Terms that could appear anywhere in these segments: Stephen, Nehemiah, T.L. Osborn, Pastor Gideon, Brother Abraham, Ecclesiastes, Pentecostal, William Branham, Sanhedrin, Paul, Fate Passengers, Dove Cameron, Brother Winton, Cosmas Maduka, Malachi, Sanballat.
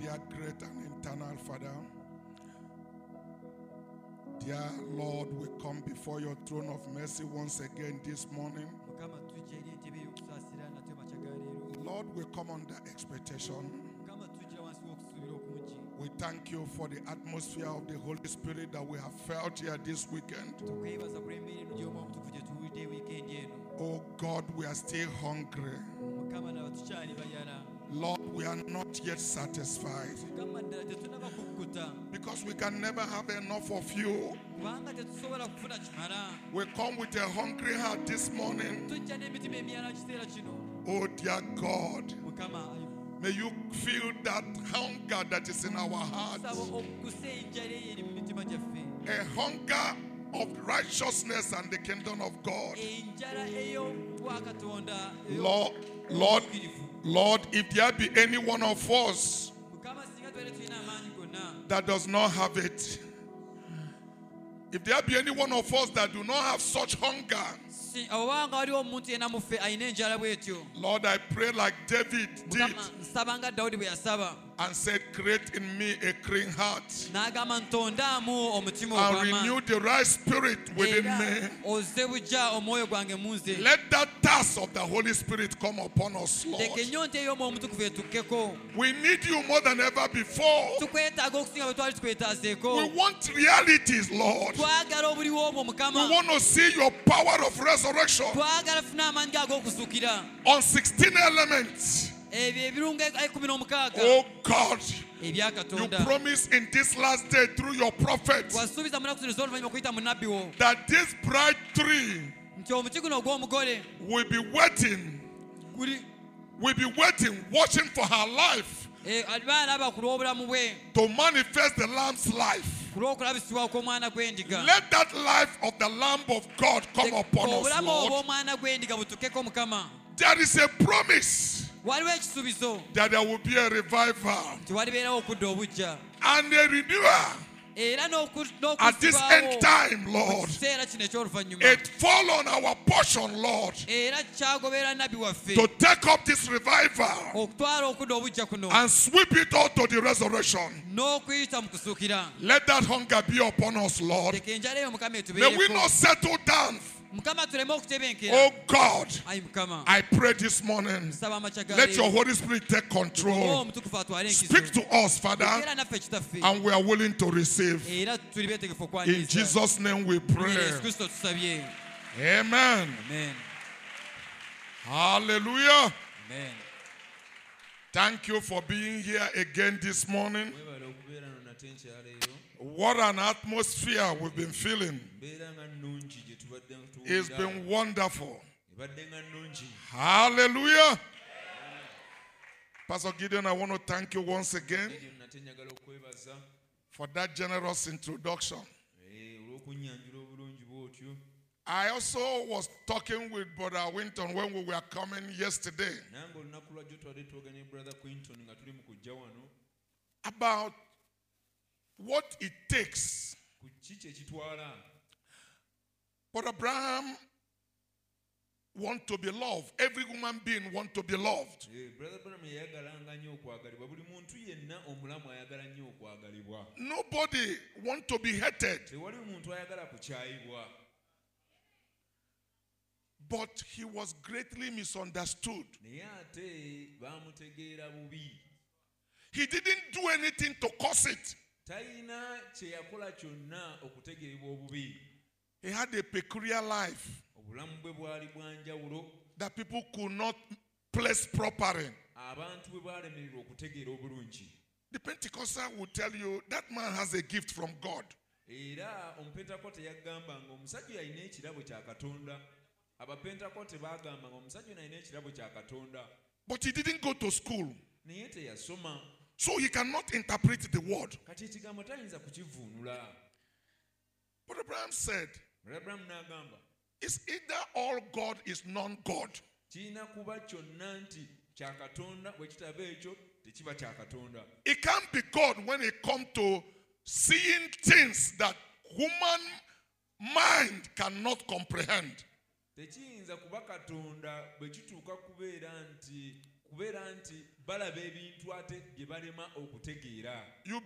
Dear great and eternal Father, dear Lord, we come before your throne of mercy once again this morning. Lord, we come under expectation. We thank you for the atmosphere of the Holy Spirit that we have felt here this weekend. Oh God, we are still hungry. Lord, we are not yet satisfied because we can never have enough of you. We come with a hungry heart this morning. Oh dear God, may you feel that hunger that is in our hearts. A hunger of righteousness and the kingdom of God. Lord, if there be any one of us that does not have it, if there be any one of us that do not have such hunger, Lord, I pray like David did and said, create in me a clean heart and renew the right spirit within me. Let that task of the Holy Spirit come upon us, Lord. We need you more than ever before. We want realities, Lord. We want to see your power of resurrection on 16 elements. Oh God, you promise in this last day through your prophets that this bright tree will be waiting, watching for her life to manifest the Lamb's life. Let that life of the Lamb of God come upon us, Lord. There is a promise that there will be a revival and a renewal. At this end time, Lord, it fall on our portion, Lord, to take up this revival and sweep it out to the resurrection. Let that hunger be upon us, Lord. May we not settle down. Oh God, I pray this morning, let your Holy Spirit take control. Speak to us, Father, and we are willing to receive. In Jesus' name we pray. Amen. Amen. Hallelujah. Amen. Thank you for being here again this morning. What an atmosphere we've been feeling. It's been wonderful. Hallelujah. Pastor Gideon, I want to thank you once again for that generous introduction. I also was talking with Brother Winton when we were coming yesterday about what it takes. Brother Abraham wants to be loved. Every human being wants to be loved. Nobody wants to be hated. But he was greatly misunderstood. He didn't do anything to cause it. He had a peculiar life that people could not place properly. The Pentecostal will tell you that man has a gift from God. But he didn't go to school, so he cannot interpret the word. But Abraham said, it's either all God is non-God. It can't be God when it comes to seeing things that human mind cannot comprehend. You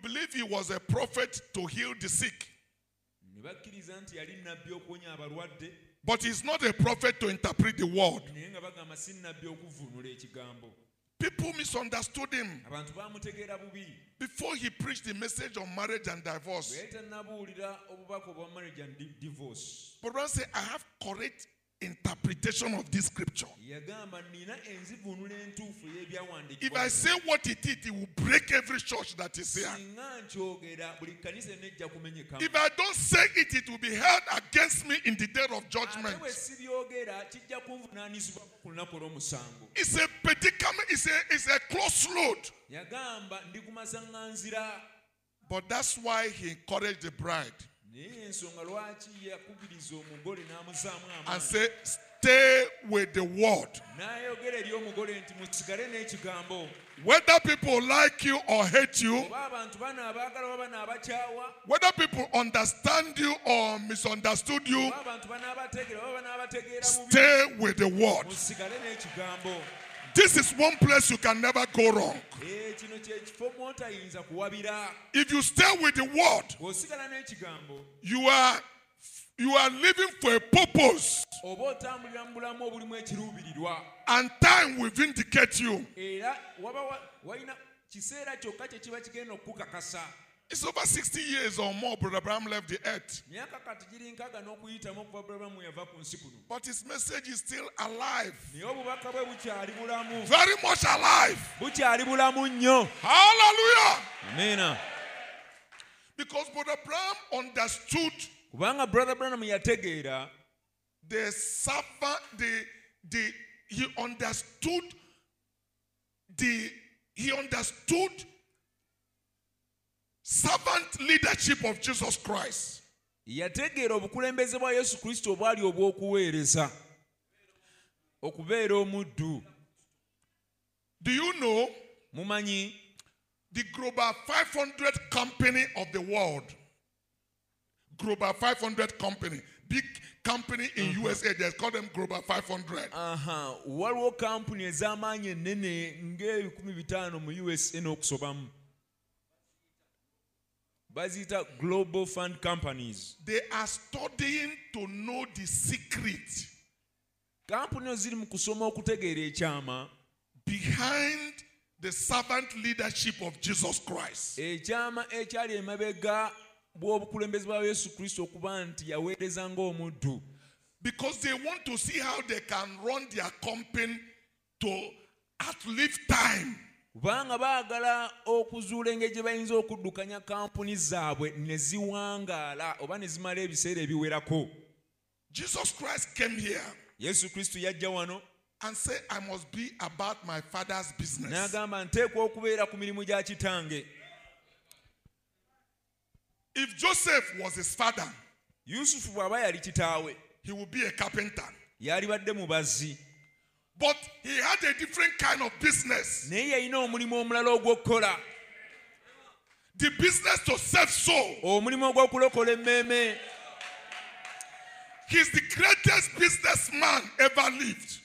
believe he was a prophet to heal the sick. But he's not a prophet to interpret the word. People misunderstood him. Before he preached the message on marriage and divorce, but Paul said, I have correct interpretation of this scripture. If I say what it is, it will break every church that is here. If I don't say it, it will be held against me in the day of judgment. It's a predicament, it's a close load. But that's why he encouraged the bride and say, stay with the word. Whether people like you or hate you, whether people understand you or misunderstood you, stay with the word. This is one place you can never go wrong. If you stay with the word, you are living for a purpose. And time will vindicate you. It's over 60 years or more Brother Abraham left the earth. But his message is still alive. Very much alive. Hallelujah. Amen. Because Brother Abraham understood he understood servant leadership of Jesus Christ. Do you know the global 500 company of the world? Global 500 company, big company in USA. They call them Global 500. World company zamanye nene nge 15 mu USA n'okusobamu. Bazita global fund companies. They are studying to know the secret behind the servant leadership of Jesus Christ. Because they want to see how they can run their company to outlive time. Jesus Christ came here and said, I must be about my Father's business. If Joseph was his father, he would be a carpenter. But he had a different kind of business. The business to save soul. He's the greatest businessman ever lived.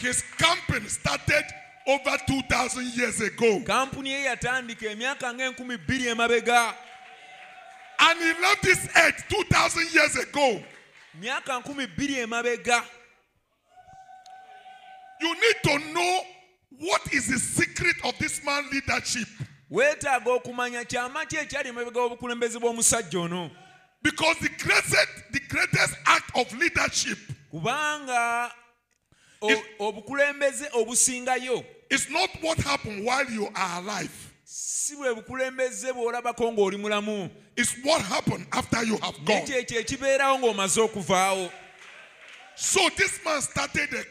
His company started over 2,000 years ago. And he left this earth 2,000 years ago. You need to know what is the secret of this man's leadership. Because the greatest act of leadership is not what happened while you are alive. It's what happened after you have gone. So this man started a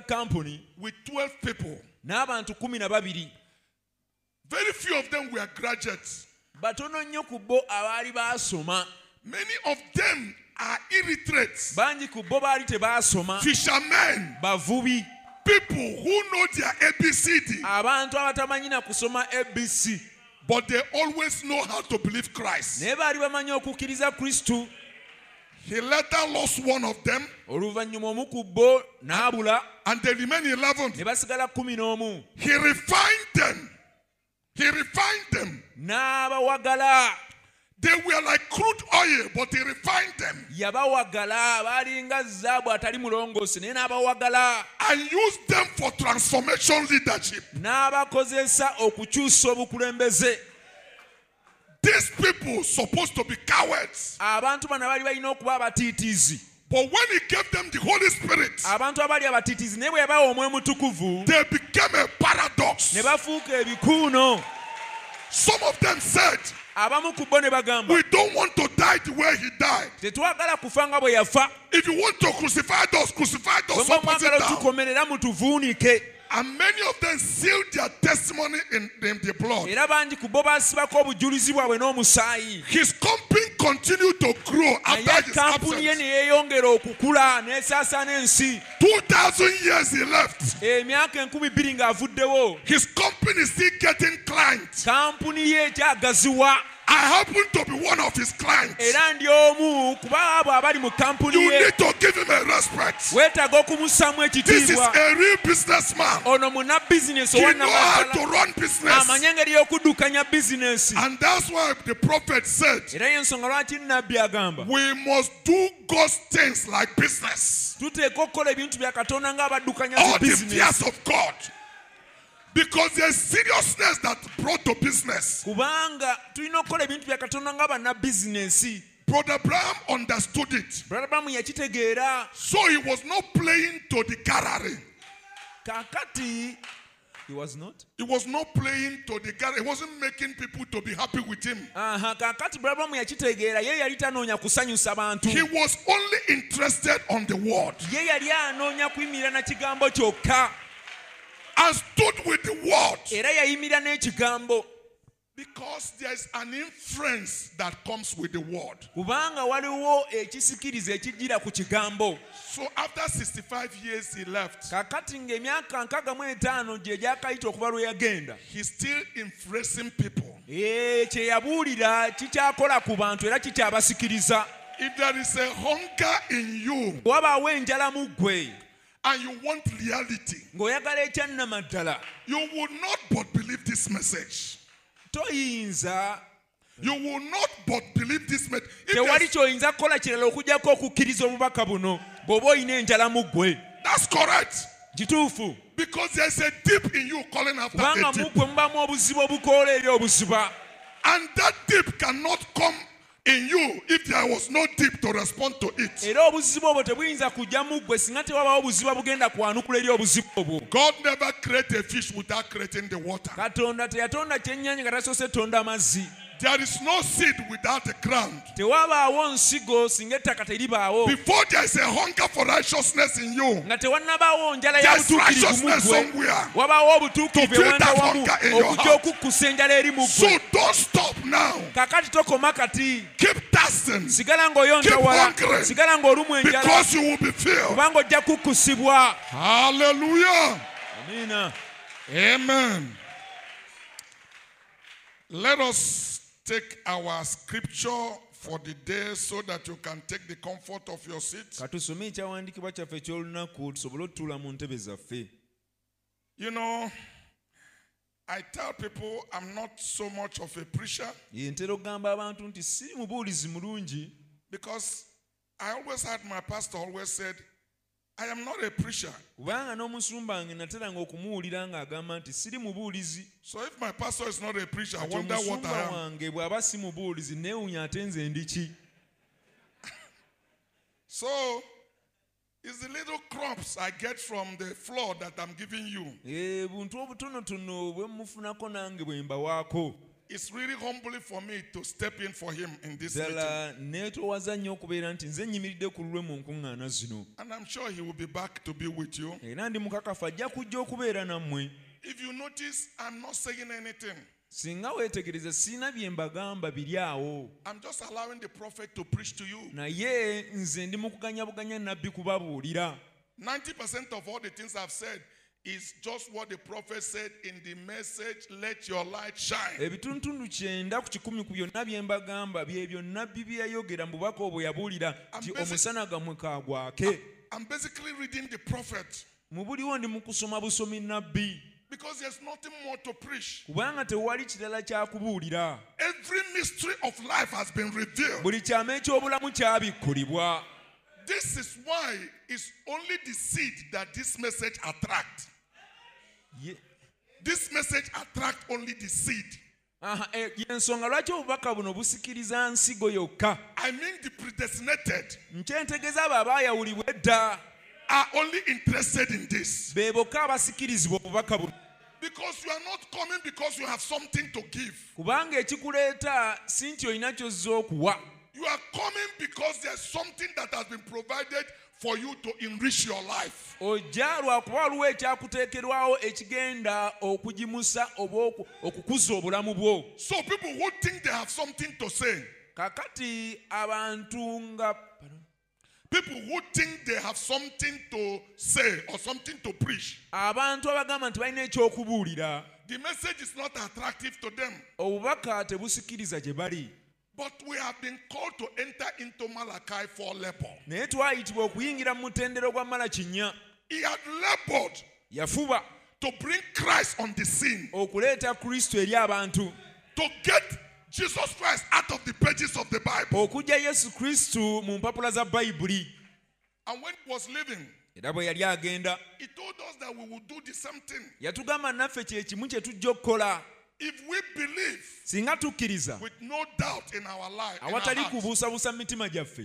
company with 12 people. Very few of them were graduates. Many of them are illiterates, fishermen, people who know their ABCD. but they always know how to believe Christ. He later lost one of them, and they remained 11. He refined them. He refined them. They were like crude oil, but he refined them. And used them for transformation leadership. These people supposed to be cowards. But when he gave them the Holy Spirit, they became a paradox. Some of them said, we don't want to die the way he died. If you want to crucify us opposite down. And many of them sealed their testimony in the blood. His company continued to grow after his absence. 2,000 years he left. His company is still getting clients. I happen to be one of his clients. You need to give him a respect. This is a real businessman. He knows how to run business. And that's why the prophet said, we must do God's things like business. All the fears of God. Because there's seriousness that brought to business. Brother Branham understood it. So he was not playing to the gallery. He was not? He was not playing to the gallery. He wasn't making people to be happy with him. He was only interested on the word. And stood with the word. Because there is an inference that comes with the word. So after 65 years he left. He's still influencing people. If there is a hunger in you, and you want reality, you will not but believe this message. You will not but believe this message. That's correct. Because there's a deep in you calling after the deep. And that deep cannot come in you if there was no deep to respond to it. God never created a fish without creating the water. There is no seed without a ground. Before there is a hunger for righteousness in you, there is righteousness somewhere to feel that hunger in your heart. So don't stop now. Keep thirsting. Keep hungry. Because you will be filled. Hallelujah. Amen. Amen. Let us take our scripture for the day so that you can take the comfort of your seat. You know, I tell people I'm not so much of a preacher because I always had my pastor always said, I am not a preacher. So if my pastor is not a preacher, I wonder what I am. So it's the little crumbs I get from the floor that I'm giving you. It's really humbling for me to step in for him in this meeting. And I'm sure he will be back to be with you. If you notice, I'm not saying anything. I'm just allowing the prophet to preach to you. 90% of all the things I've said is just what the prophet said in the message, let your light shine. I'm basically reading the prophet, because there's nothing more to preach. Every mystery of life has been revealed. This is why it's only the seed that this message attracts. Yeah. This message attracts only the seed. I mean the predestinated are only interested in this. Because you are not coming because you have something to give. You are coming because there is something that has been provided for you to enrich your life. So people who think they have something to say, people who think they have something to say or something to preach, the message is not attractive to them. But we have been called to enter into Malachi for leper. He had labored to bring Christ on the scene, to get Jesus Christ out of the pages of the Bible. And when he was living, he told us that we will do the same thing. If we believe with no doubt in our life, in our hearts,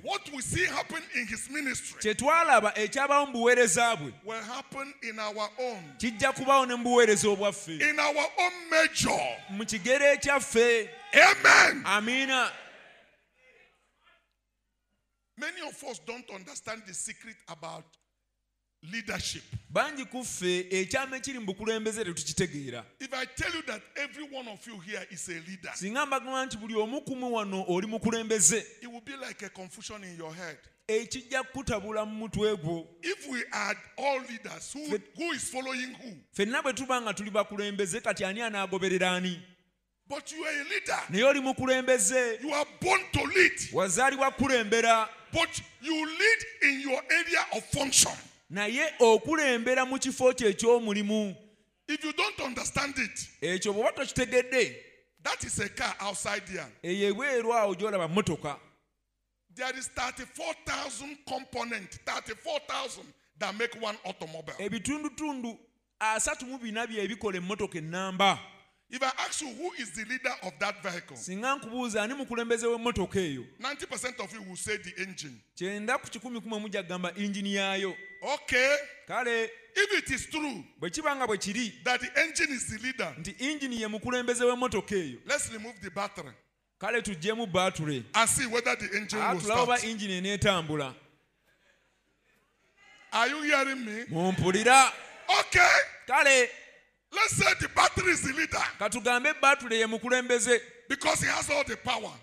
what we see happen in his ministry will happen in our own, measure. Amen. Amen. Many of us don't understand the secret about leadership. If I tell you that every one of you here is a leader, it will be like a confusion in your head. If we are all leaders, who is following who? But you are a leader. You are born to lead. But you lead in your area of function. If you don't understand it, that is a car outside here. There is 34,000 components, 34,000 that make one automobile. If I ask you who is the leader of that vehicle, 90% of you will say the engine. Okay. If it is true that the engine is the leader, let's remove the battery and see whether the engine will start. Are you hearing me? Okay. Let's say the battery is the leader, because he has all the power.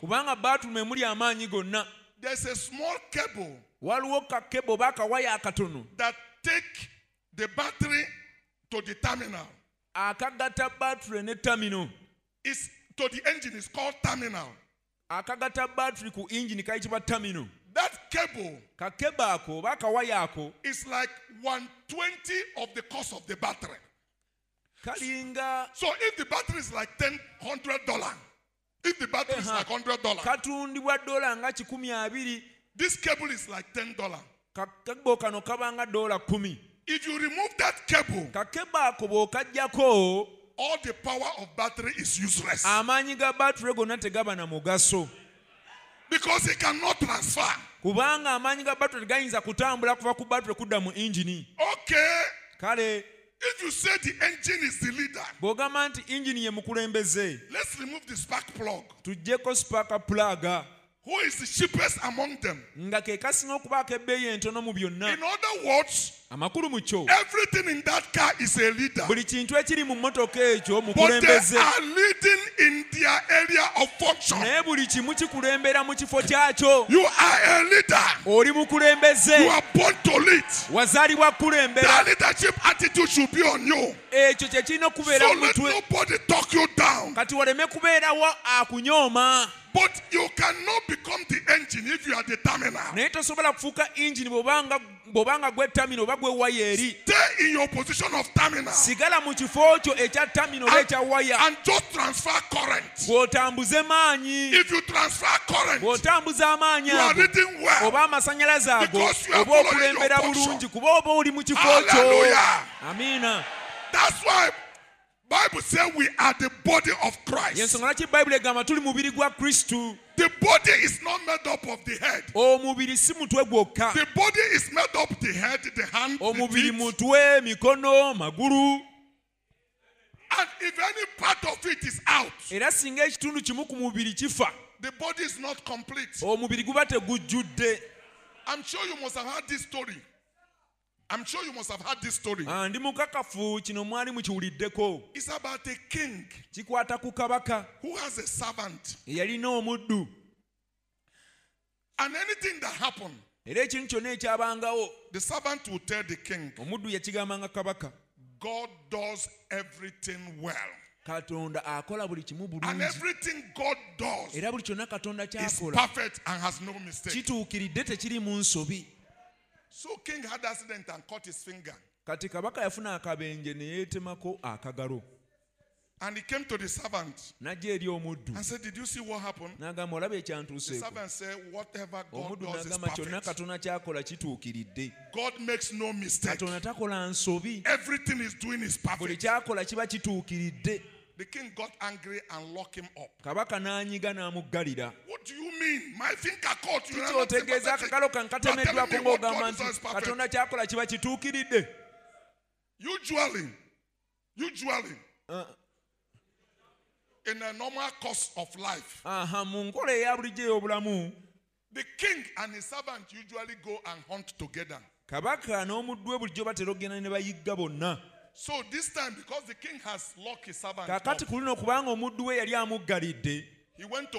There's a small cable that takes the battery to the terminal. It's to the engine. It's called terminal. That cable is like 1/20 of the cost of the battery. So if the battery is like $100, if the battery is like $100, this cable is like $10. If you remove that cable, all the power of battery is useless, because it cannot transfer. Okay. If you say the engine is the leader, let's remove the spark plug. Who is the cheapest among them? In other words, everything in that car is a leader. But they are leading in their area of function. You are a leader. You are born to lead. That leadership attitude should be on you. So let nobody talk you down. But you cannot become the engine if you are the terminal. Stay in your position of terminal and just transfer current. If you transfer current, you are reading well because you are following your function. Hallelujah. Amen. That's why Bible says we are the body of Christ. The body is not made up of the head. The body is made up of the head, the hand, the feet. And if any part of it is out, the body is not complete. I'm sure you must have heard this story. It's about a king who has a servant. And anything that happened, the servant will tell the king, God does everything well. And everything God does is perfect and has no mistake. So king had accident and cut his finger. And he came to the servant and said, did you see what happened? The servant said, whatever God does is perfect. God makes no mistake. Everything he's doing is perfect. The king got angry and locked him up. What do you mean? My finger caught you. You're not telling me what God does is perfect. Usually, in a normal course of life, the king and his servant usually go and hunt together. So this time, because the king has locked his servant up, he went to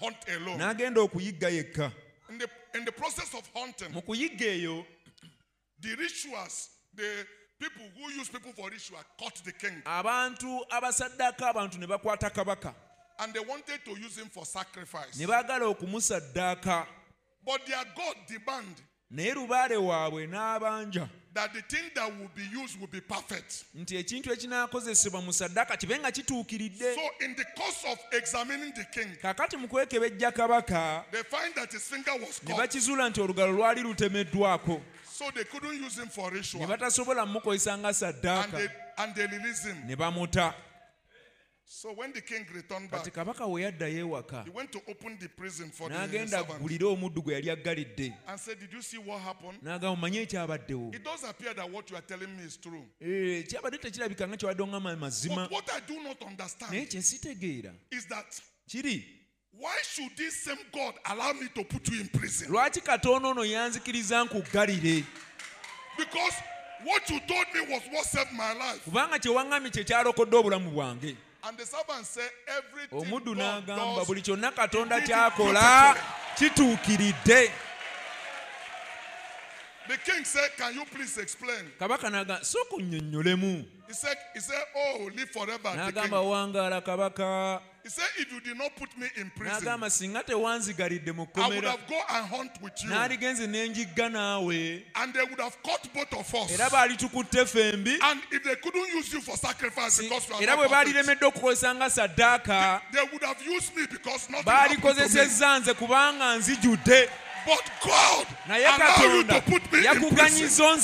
hunt alone. In the process of hunting, the rituals, the people who use people for ritual caught the king. And they wanted to use him for sacrifice. But their God demanded that the thing that will be used will be perfect. So in the course of examining the king, they find that his finger was cut. So they couldn't use him for ritual. And they released him. So when the king returned back, he went to open the prison for the servant and said, did you see what happened? It does appear that what you are telling me is true. But what I do not understand is that why should this same God allow me to put you in prison? Because what you told me was what saved my life. And the servant said, everything God does. The king said, can you please explain? He said, oh, live forever. The king. He said, if you did not put me in prison, I would have gone and hunt with you. And they would have caught both of us. And if they couldn't use you for sacrifice because you are not perfect, they would have used me because nothing happened to me. But God allowed you to put me in prison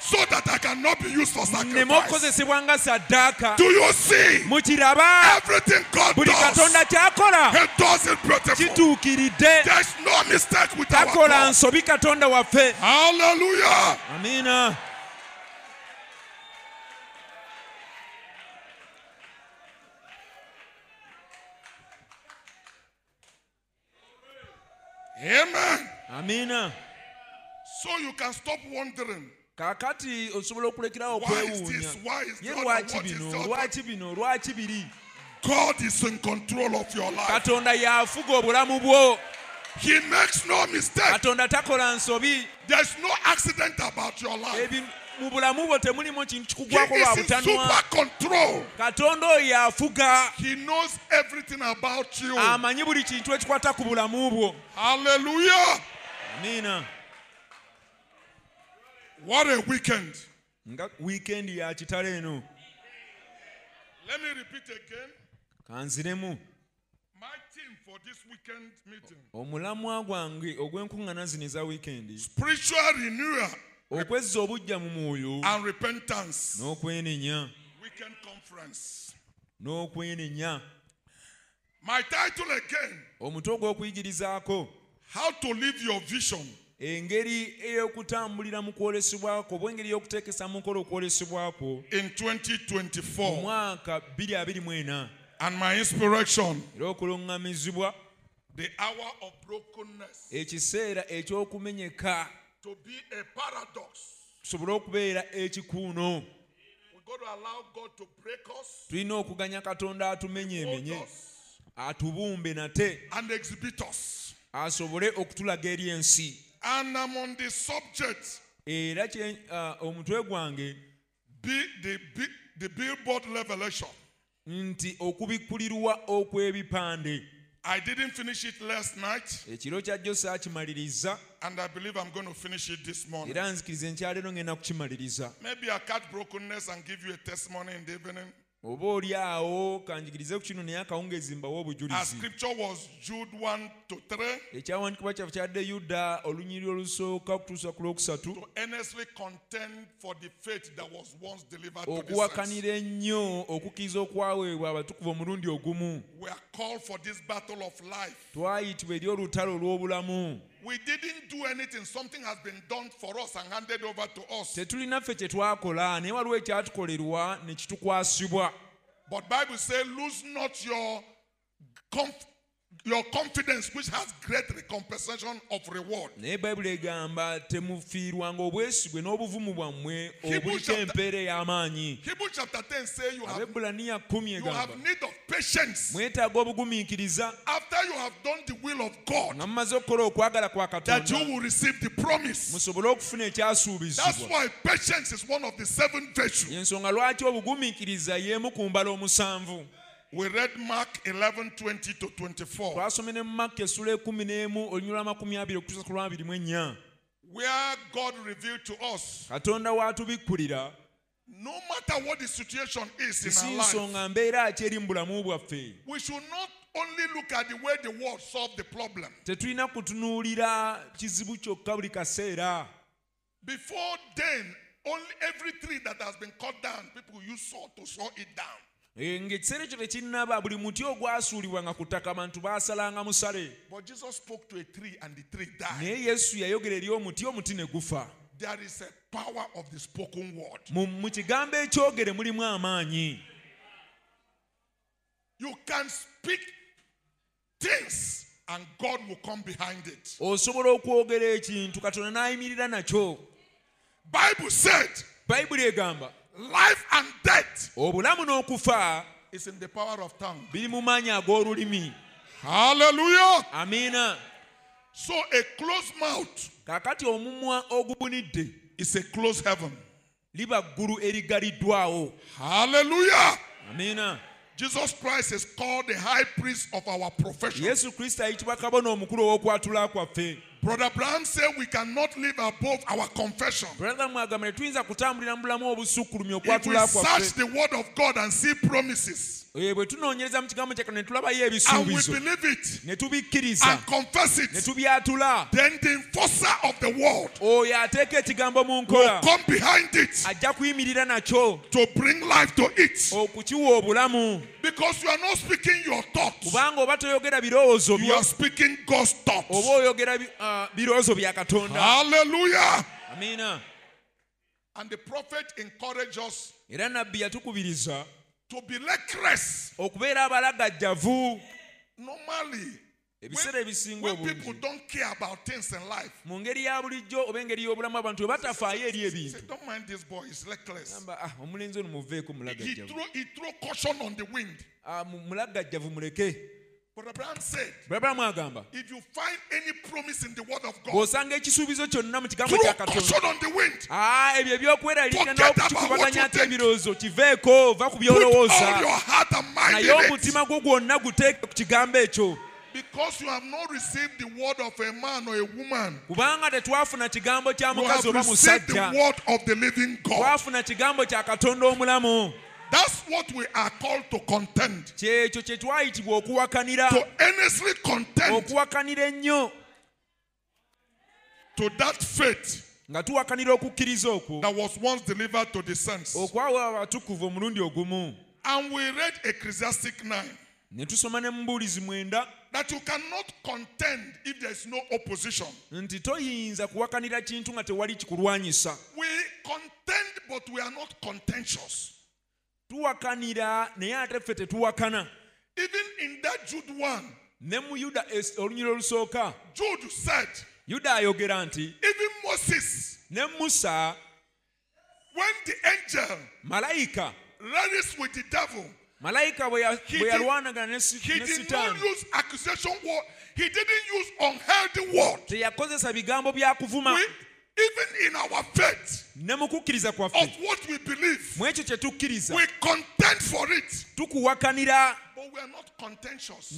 so that I cannot be used for sacrifice. Do you see? Everything God does, He does it beautiful. There's no mistake with our God. Hallelujah. Amen. Amen. Amen. So you can stop wondering. Kakati osobola okulekirawo okwewuunya. Lwaki bino? God is in control of your life. Katonda yafuga obulamu bwo. He makes no mistake. Katonda takola nsobi. There is no accident about your life. He is in super control. He knows everything about you. Hallelujah. Amen. What a weekend. Weekend ya chitareno. Let me repeat again. Kanziremu. My team for this weekend meeting. Omulamwa gwange ogwenkungana ziniza weekend. Spiritual renewal. Okwezo obujja mu moyo. And repentance. N'okwenenya. Weekend conference. N'okwenenya. My title again. Omutogo okuyigirizaako. How to live your vision. Engeri eyokutambulira mu kwolesebwako bwengeri yokuteekesa mu nkolo kwolesebwako in 2024 mwaka 2024. And my inspiration, the hour of brokenness, ekiseera ekyokumenyeka, to be a paradox. Tusobola okubeera ekikuuno. We got to allow God to break us, tulina okuganya Katonda atumenyemenye atubumbe nate, and exhibit us, asobole okutulaga eri ensi. And I'm on the subject. The billboard revelation. I didn't finish it last night. And I believe I'm going to finish it this morning. Maybe I cut brokenness and give you a testimony in the evening. Our scripture was Jude 1-3. To earnestly contend for the faith that was once delivered to the saints. We are called for this battle of life. We didn't do anything. Something has been done for us and handed over to us. But the Bible says, lose not your confidence, which has great recompensation of reward. Hebrews chapter 10 says you have need of patience after you have done the will of God, that you will receive the promise. That's why patience is one of the 7 virtues. We read Mark 11:20 to 24, where God revealed to us, no matter what the situation is in our life, we should not only look at the way the world solved the problem. Before then, only every tree that has been cut down, people use saw to saw it down. But Jesus spoke to a tree and the tree died. There is a power of the spoken word. You can speak things and God will come behind it. Bible said, life and death is in the power of tongue. Hallelujah. Amen. So a closed mouth is a closed heaven. Hallelujah. Amen. Jesus Christ is called the high priest of our profession. Brother Abraham said we cannot live above our confession. If we search the word of God and see promises, and we believe it and confess it, then the enforcer of the word will come behind it to bring life to it. Because you are not speaking your thoughts, you are speaking God's thoughts. Hallelujah. Amen. And the prophet encouraged us to be reckless. Normally, When people don't care about things in life, say, don't mind this boy, he's reckless. He threw caution on the wind. But Abraham said, if you find any promise in the word of God, caution on the wind. Forget about what you did. Put all your heart and mind in it. Because you have not received the word of a man or a woman, you have received the word of the living God. That's what we are called to contend. To earnestly contend to that faith that was once delivered to the saints. And we read Ecclesiastes 9. That you cannot contend if there is no opposition. We contend, but we are not contentious. Even in that Jude 1, Jude said, even Moses, when the angel rallies with the devil, he did not use accusation word. He didn't use unhealthy word. Even in our faith, of what we believe, we contend for it. But we are not contentious.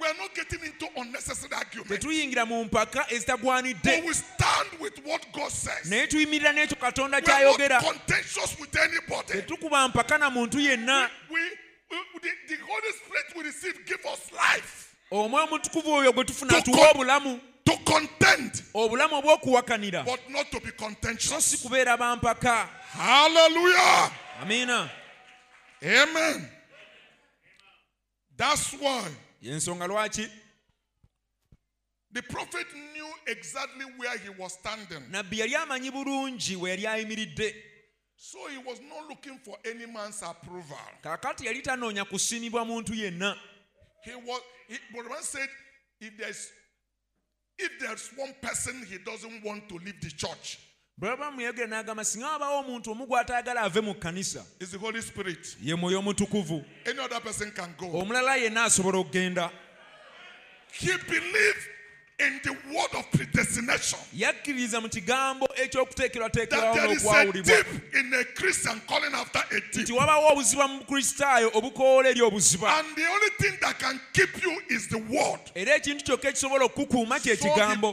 We are not getting into unnecessary arguments. But we stand with what God says. We are not contentious with anybody. The Holy Spirit we receive gives us life to contend, but not to be contentious. Hallelujah. Amen. Amen. That's why the prophet knew exactly where he was standing. So he was not looking for any man's approval. But the man said, if there's one person he doesn't want to leave the church, it's the Holy Spirit. Any other person can go. He believed in the word of predestination, that there is a deep in a Christian calling after a deep. And the only thing that can keep you is the word. So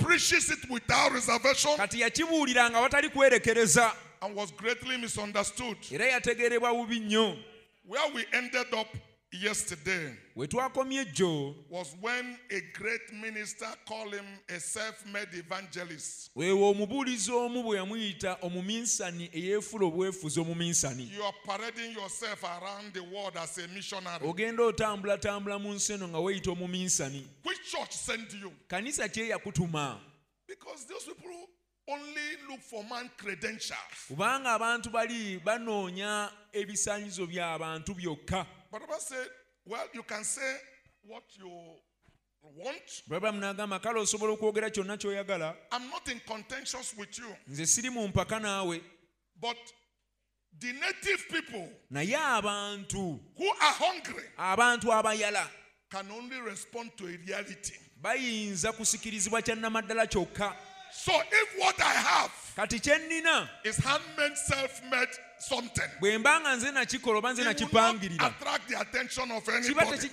he preaches it without reservation and was greatly misunderstood. Where we ended up yesterday was when a great minister called him a self-made evangelist. You are parading yourself around the world as a missionary. Which church sent you? Because those people only look for man credentials. But Baba said, well, you can say what you want. I'm not in contentious with you. But the native people who are hungry can only respond to a reality. So if what I have is handmade, self-made something, it will not attract the attention of anybody.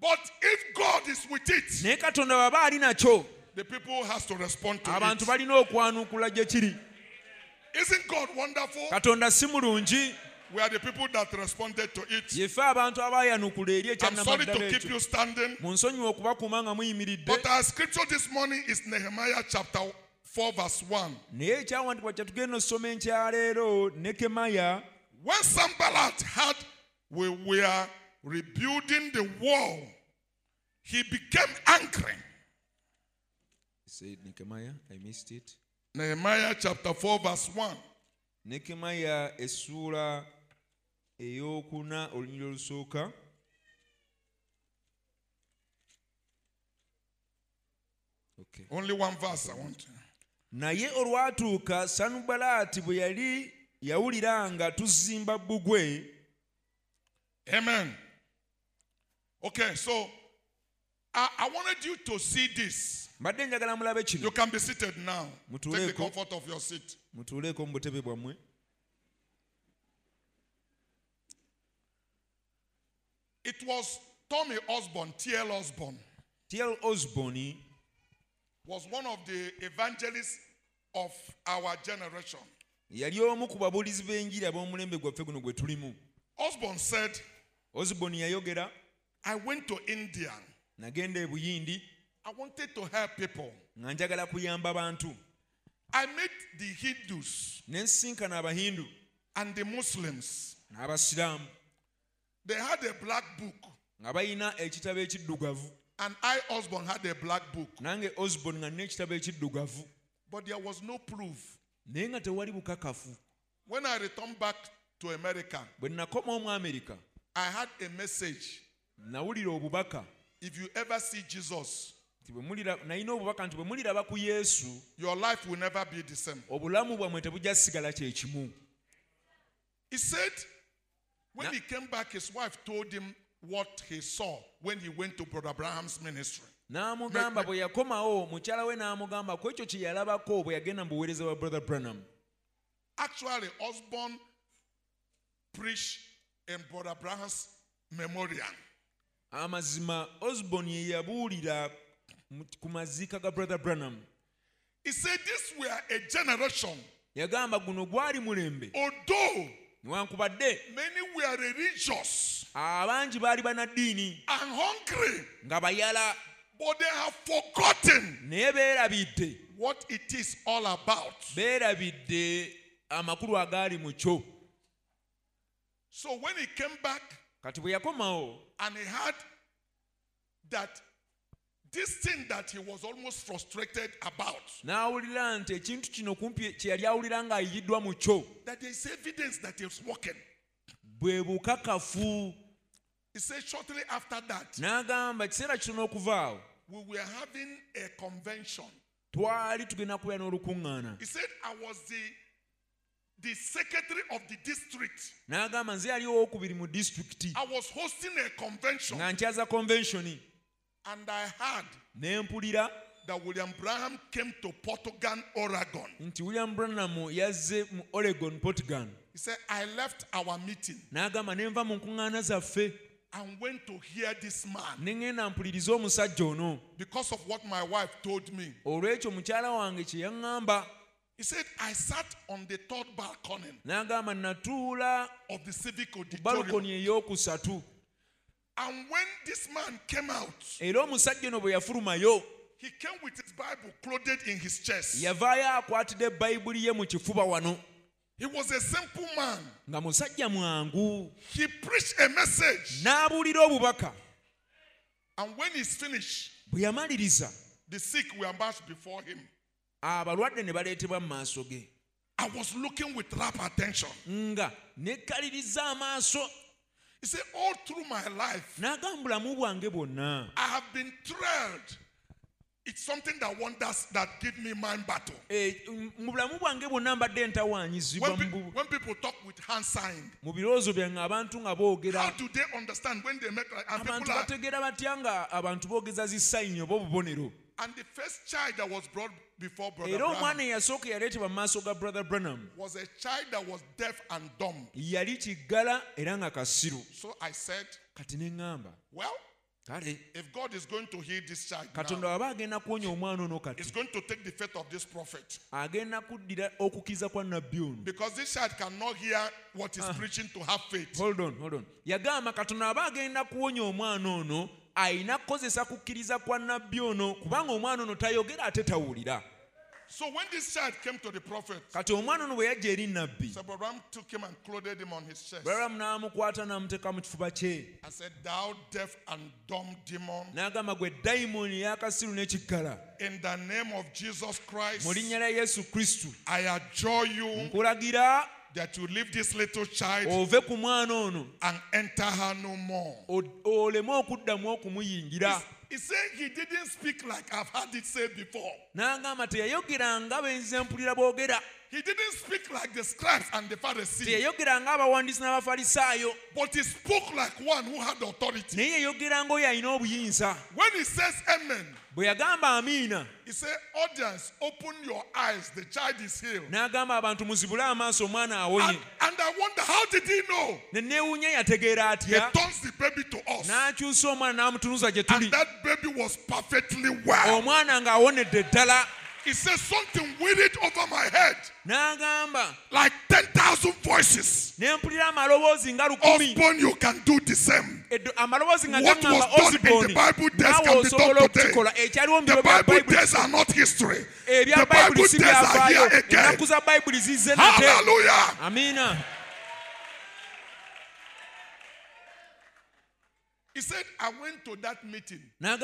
But if God is with it, the people has to respond to it. Isn't God wonderful? We are the people that responded to it. I'm sorry to keep you standing, but our scripture this morning is Nehemiah chapter 4 verse 1. When Sanballat heard we were rebuilding the wall, he became angry. Say it, Nehemiah. I missed it. Nehemiah chapter 4 verse 1. Nehemiah esura Eokuna or Soka. Okay. Only one verse I want. Naye olwatuuka Sanballat bwe yali yawuliranga tuzimba bbugwe. Amen. Okay, so I wanted you to see this. You can be seated now. Take the comfort of your seat. It was Tommy Osborn, T.L. Osborn. T.L. Osborn was one of the evangelists of our generation. Osborn said, I went to India. I wanted to help people. I met the Hindus and the Muslims. They had a black book. And I, Osborn, had a black book. But there was no proof. When I returned back to America, I had a message. If you ever see Jesus, your life will never be the same. He said, when he came back, his wife told him what he saw when he went to Brother Abraham's ministry. Actually, Osborn preached in Brother Abraham's memorial. Amazima Osborn yeyabulira kumazika ga Brother Branham. He said this were a generation. Yagamba guno gwali mulembe. Although many were religious. Abanji bali bana dini. And hungry. Ngabayala. But they have forgotten. Nebera bidde. What it is all about. Bera bidde amakuru agali mucho. So when he came back, and he had that this thing that he was almost frustrated about, that there is evidence that it's working. He said shortly after that, we were having a convention. He said, I was the secretary of the district. I was hosting a convention. And I heard that William Branham came to Portland, Oregon. He said, I left our meeting and went to hear this man because of what my wife told me. He said, I sat on the third balcony of the civic auditorium. And when this man came out, he came with his Bible clothed in his chest. He was a simple man. He preached a message. And when he's finished, the sick were marched before him. I was looking with rapt attention. He said, all through my life, I have been thrilled. It's something that wonders that give me mind battle. When people talk with hand sign, how do they understand when they make like? And the first child that was brought before Brother Branham was a child that was deaf and dumb. So I said, well, if God is going to heal this child now, it's going to take the faith of this prophet. Because this child cannot hear what is preaching to have faith. Hold on. So when this child came to the prophet, Sanballat took him and clothed him on his chest. I said, thou deaf and dumb demon, in the name of Jesus Christ, I adjure you that you leave this little child and enter her no more. This He said he didn't speak like I've heard it said before. He didn't speak like the scribes and the Pharisees. But he spoke like one who had authority. When he says amen, he said, audience, open your eyes. The child is healed. And I wonder, how did he know? He turns the baby to us. And that baby was perfectly well. He says, something wheeled over my head. Like 10,000 voices. Osborn, you can do the same. What was done in the Bible days can be done today. The Bible days are not history. The Bible days are here again. Hallelujah. Amen. He said, I went to that meeting. I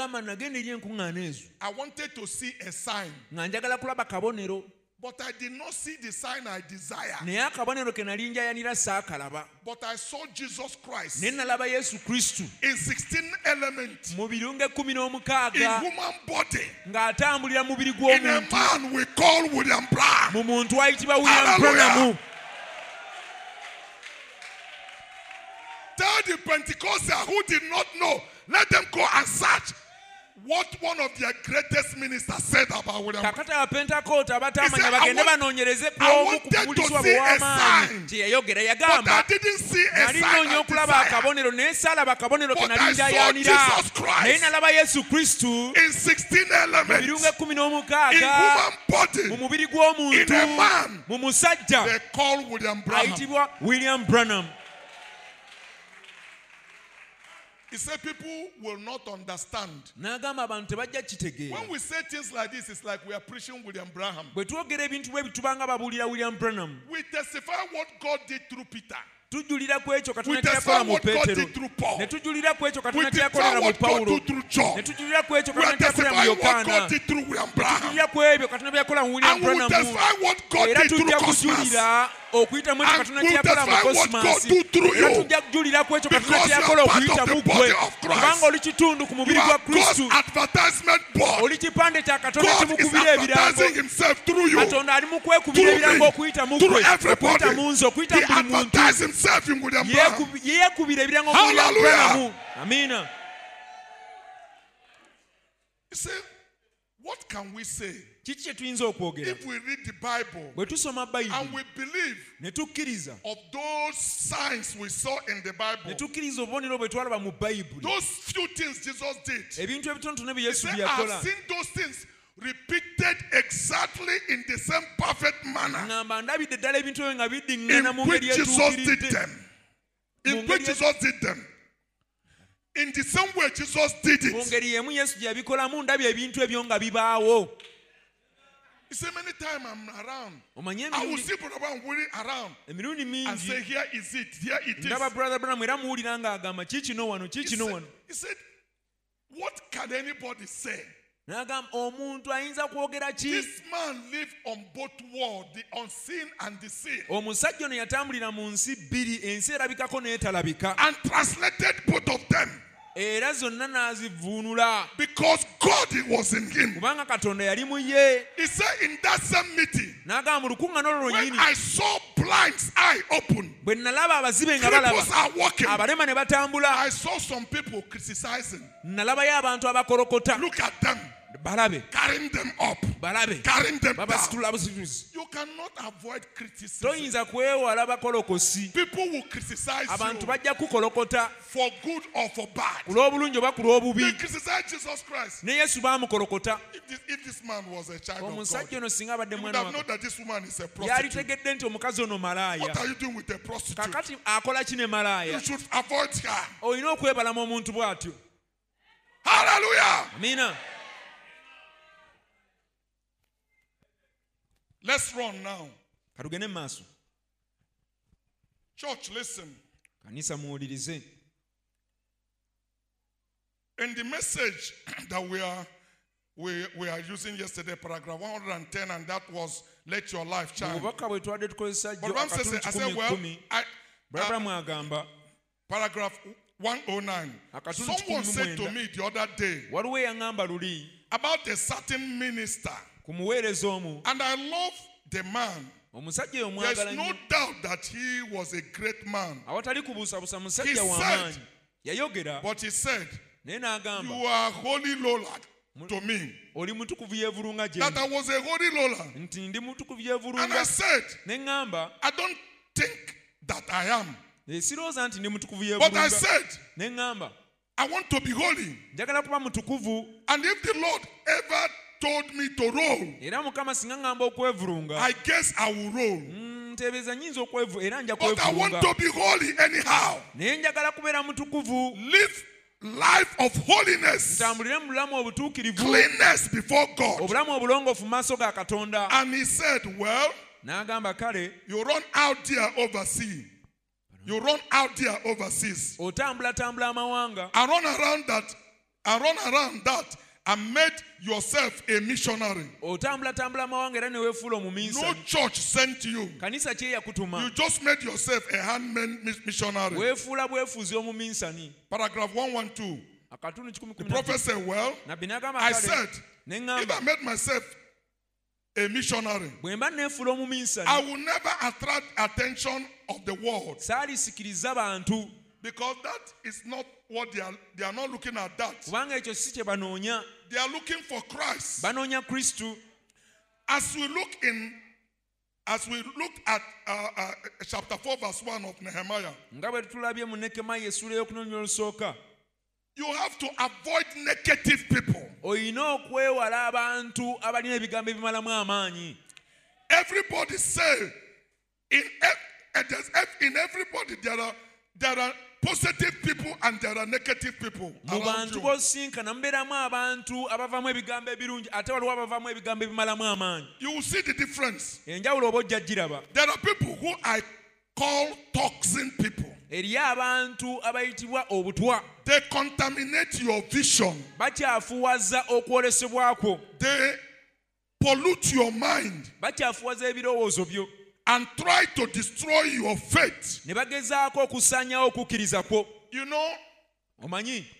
wanted to see a sign. But I did not see the sign I desired. But I saw Jesus Christ in 16 elements, in human body, in a man we call William Branham. Hallelujah. Tell the Pentecostals who did not know, let them go and search what one of their greatest ministers said about William. He said, I wanted to see a sign, but I didn't see a sign. But I saw Jesus Christ in 16 elements, in human body, in a man they call William Branham. He said people will not understand. When we say things like this, it's like we are preaching William Branham. We testify what God did through Peter. We testify what God did through Paul. We testify what God did through John. We testify what God did through William Branham. And we will testify what God did through Cosmas. And we will testify what God did through you. Because you are part of the body of Christ. You are God's advertisement board. God is advertising himself through you. Through everybody. He advertises himself. Hallelujah. Amen. You see, what can we say if we read the Bible and we believe of those signs we saw in the Bible, those few things Jesus did? He said, I've seen those things repeated exactly in the same perfect manner in which Jesus did them. In which Jesus did them. In the same way Jesus did it. You see, many times I'm around, I will see Brother Branham wheeling around and say, here is it, here it is. He said, what can anybody say? This man lived on both worlds, the unseen and the seen, and translated both of them. Because God was in him. He said in that same meeting, when I saw blind's eye open, cripples are walking, I saw some people criticizing. Look at them. Carrying them up. Carrying them down. You cannot avoid criticism. People will criticize you for good or for bad. They criticize Jesus Christ. If this man was a child of God, you would have known that this woman is a prostitute. What are you doing with a prostitute? You should avoid her. Hallelujah. Amen. Let's run now. Church, listen. In the message that we are using yesterday, paragraph 110, and that was "Let Your Life Shine." But I said, well, paragraph 109. Someone said to me the other day about a certain minister, and I love the man. There's no doubt that he was a great man. He said, but he said, you are holy Lord to me. That I was a holy Lord. And I said, I don't think that I am. But I said, I want to be holy. And if the Lord ever told me to roll, I guess I will roll. But I want to be holy anyhow. Live life of holiness, cleanness before God. And he said, well, you run out there overseas. You run out there overseas. I run around that and made yourself a missionary. No church sent you. You just made yourself a handmade missionary. Paragraph 112. The prophet said, well, I said, if I made myself a missionary, I will never attract attention of the world, because that is not what they are not looking at. That they are looking for Christ. As we look at chapter 4 verse 1 of Nehemiah, you have to avoid negative people. Everybody say, in everybody there are positive people and there are negative people. You will see the difference. There are people who I call toxin people. They contaminate your vision. They pollute your mind and try to destroy your faith. You know,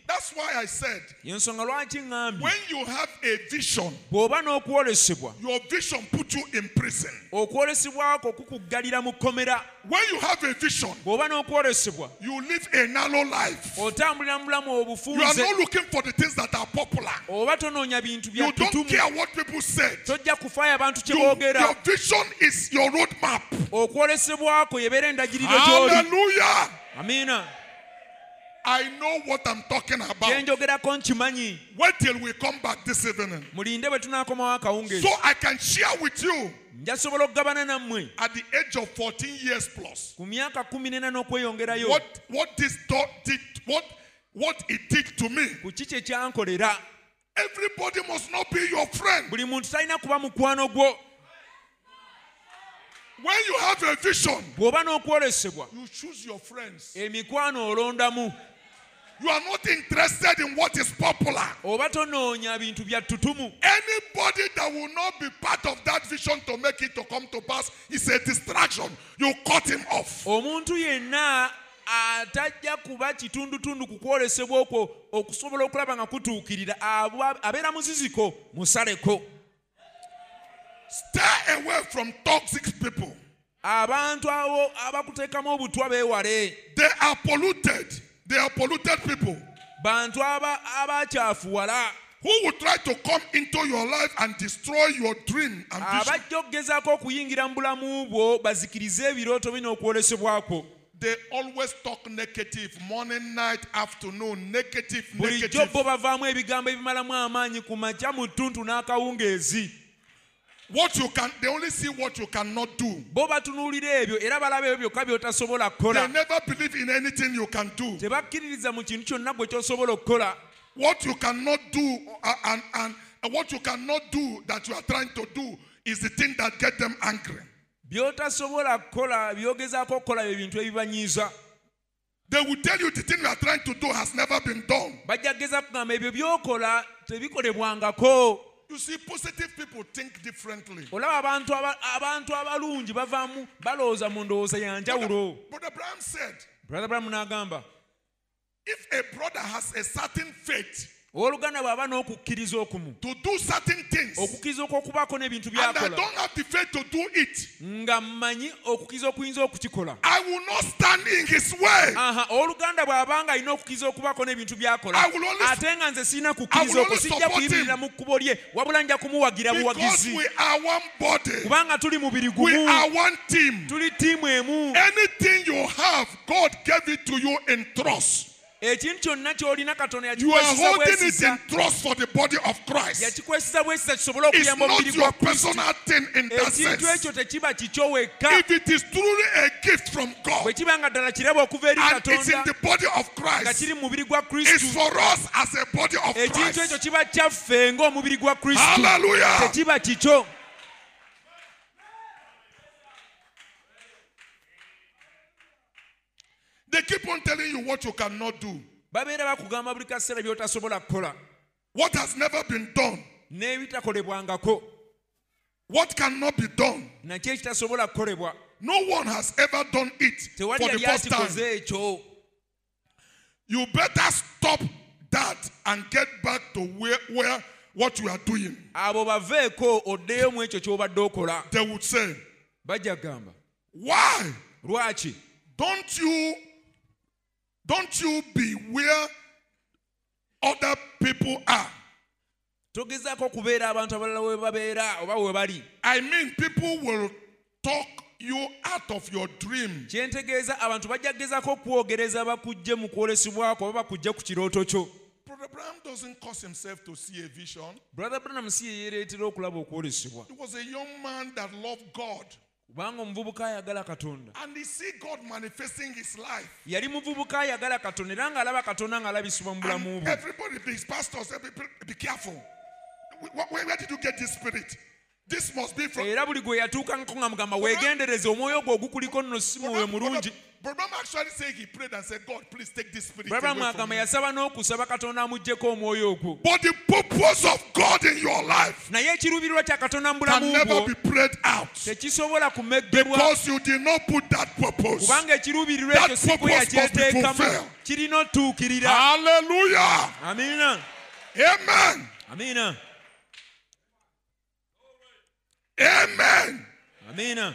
that's why I said, when you have a vision, your vision puts you in prison. When you have a vision, you live a narrow life. You are not looking for the things that are popular. You don't care what people said. Your vision is your roadmap. Hallelujah. Amen. I know what I'm talking about. Wait till we come back this evening, so I can share with you. At the age of 14 years plus, what it did to me. Everybody must not be your friend. When you have a vision, you choose your friends. You are not interested in what is popular. Anybody that will not be part of that vision to make it to come to pass is a distraction. You cut him off. Stay away from toxic people. They are polluted. They are polluted people who will try to come into your life and destroy your dream and vision. They always talk negative, morning, night, afternoon, negative. What you can, they only see what you cannot do. They never believe in anything you can do. What you cannot do, and what you cannot do that you are trying to do is the thing that gets them angry. They will tell you the thing you are trying to do has never been done. You see, positive people think differently. Brother Branham said, If a brother has a certain faith to do certain things, and I don't have the faith to do it, I will not stand in his way. I will only support him, because we are one body. We are one team. Anything you have, God gave it to you in trust. You are holding it in trust for the body of Christ. It's not your personal thing in that sense. If it is truly a gift from God, and it's in the body of Christ, it's for us as a body of Christ. Hallelujah. They keep on telling you what you cannot do, what has never been done, what cannot be done. No one has ever done it for the first time. You better stop that and get back to where what you are doing. They would say, why don't you be where other people are? I mean, people will talk you out of your dream. Brother Branham doesn't cause himself to see a vision. He was a young man that loved God, and he see God manifesting his life. And everybody, these pastors, be careful. Where did you get this spirit? This must be from... Brother actually said he prayed and said, God, please take this spirit away from me. But the purpose of God in your life can never be prayed out, because you did not put that purpose. That purpose must be fulfilled. Hallelujah. Amen. Amen. Amen. Amen. Amen.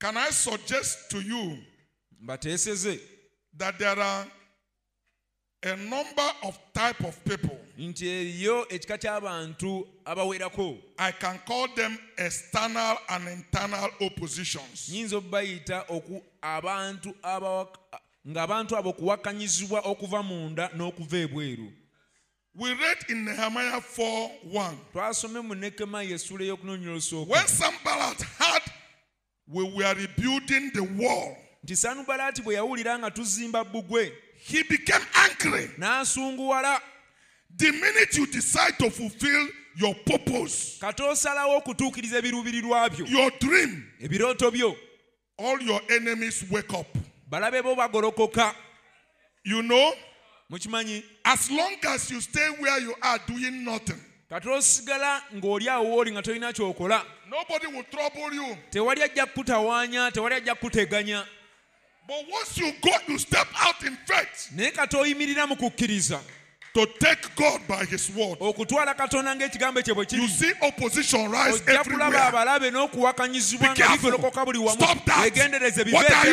Can I suggest to you that there are a number of type of people? I can call them external and internal oppositions. We read in Nehemiah 4:1. When Sanballat had, we were rebuilding the wall, he became angry. The minute you decide to fulfill your purpose, your dream, all your enemies wake up. You know, as long as you stay where you are doing nothing, nobody will trouble you. But once you go, you step out in faith to take God by his word, you see opposition rise everywhere. Be careful. Stop that. What are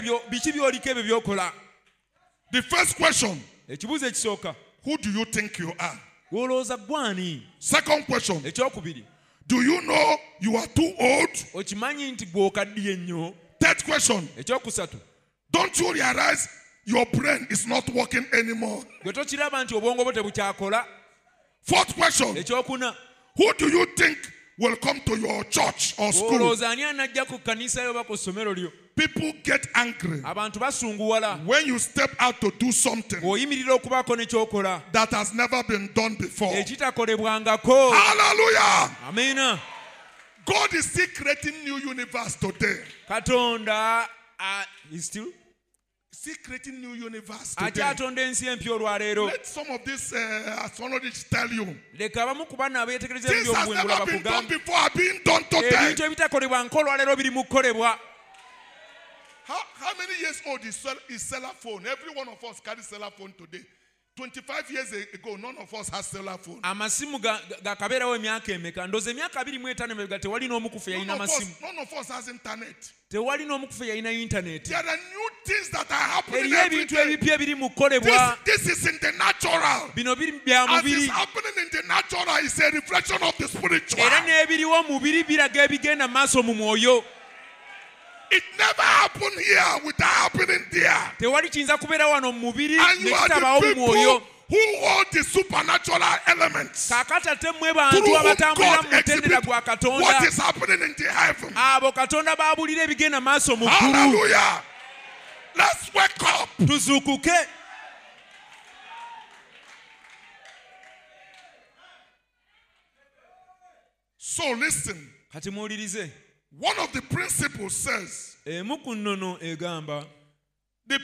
you doing? The first question, who do you think you are? Second question, do you know you are too old? Third question, don't you realize your brain is not working anymore? Fourth question, who do you think will come to your church or school? People get angry when you step out to do something that has never been done before. Hallelujah. Amen. God is still creating new universe today. He's still creating new universe today. Let some of these astrologists tell you, things has never been done before are being done today. How many years old is cellular phone? Every one of us carries cellular phone today. 25 years ago, none of us has cellular phone. None of us has internet. There are new things that are happening every day. This is in the natural. As is happening in the natural, it's a reflection of the spiritual. It never happened here without happening there. And you are the people who hold the supernatural elements. What is happening in the heaven. Hallelujah. Let's wake up. So listen. One of the principles says, the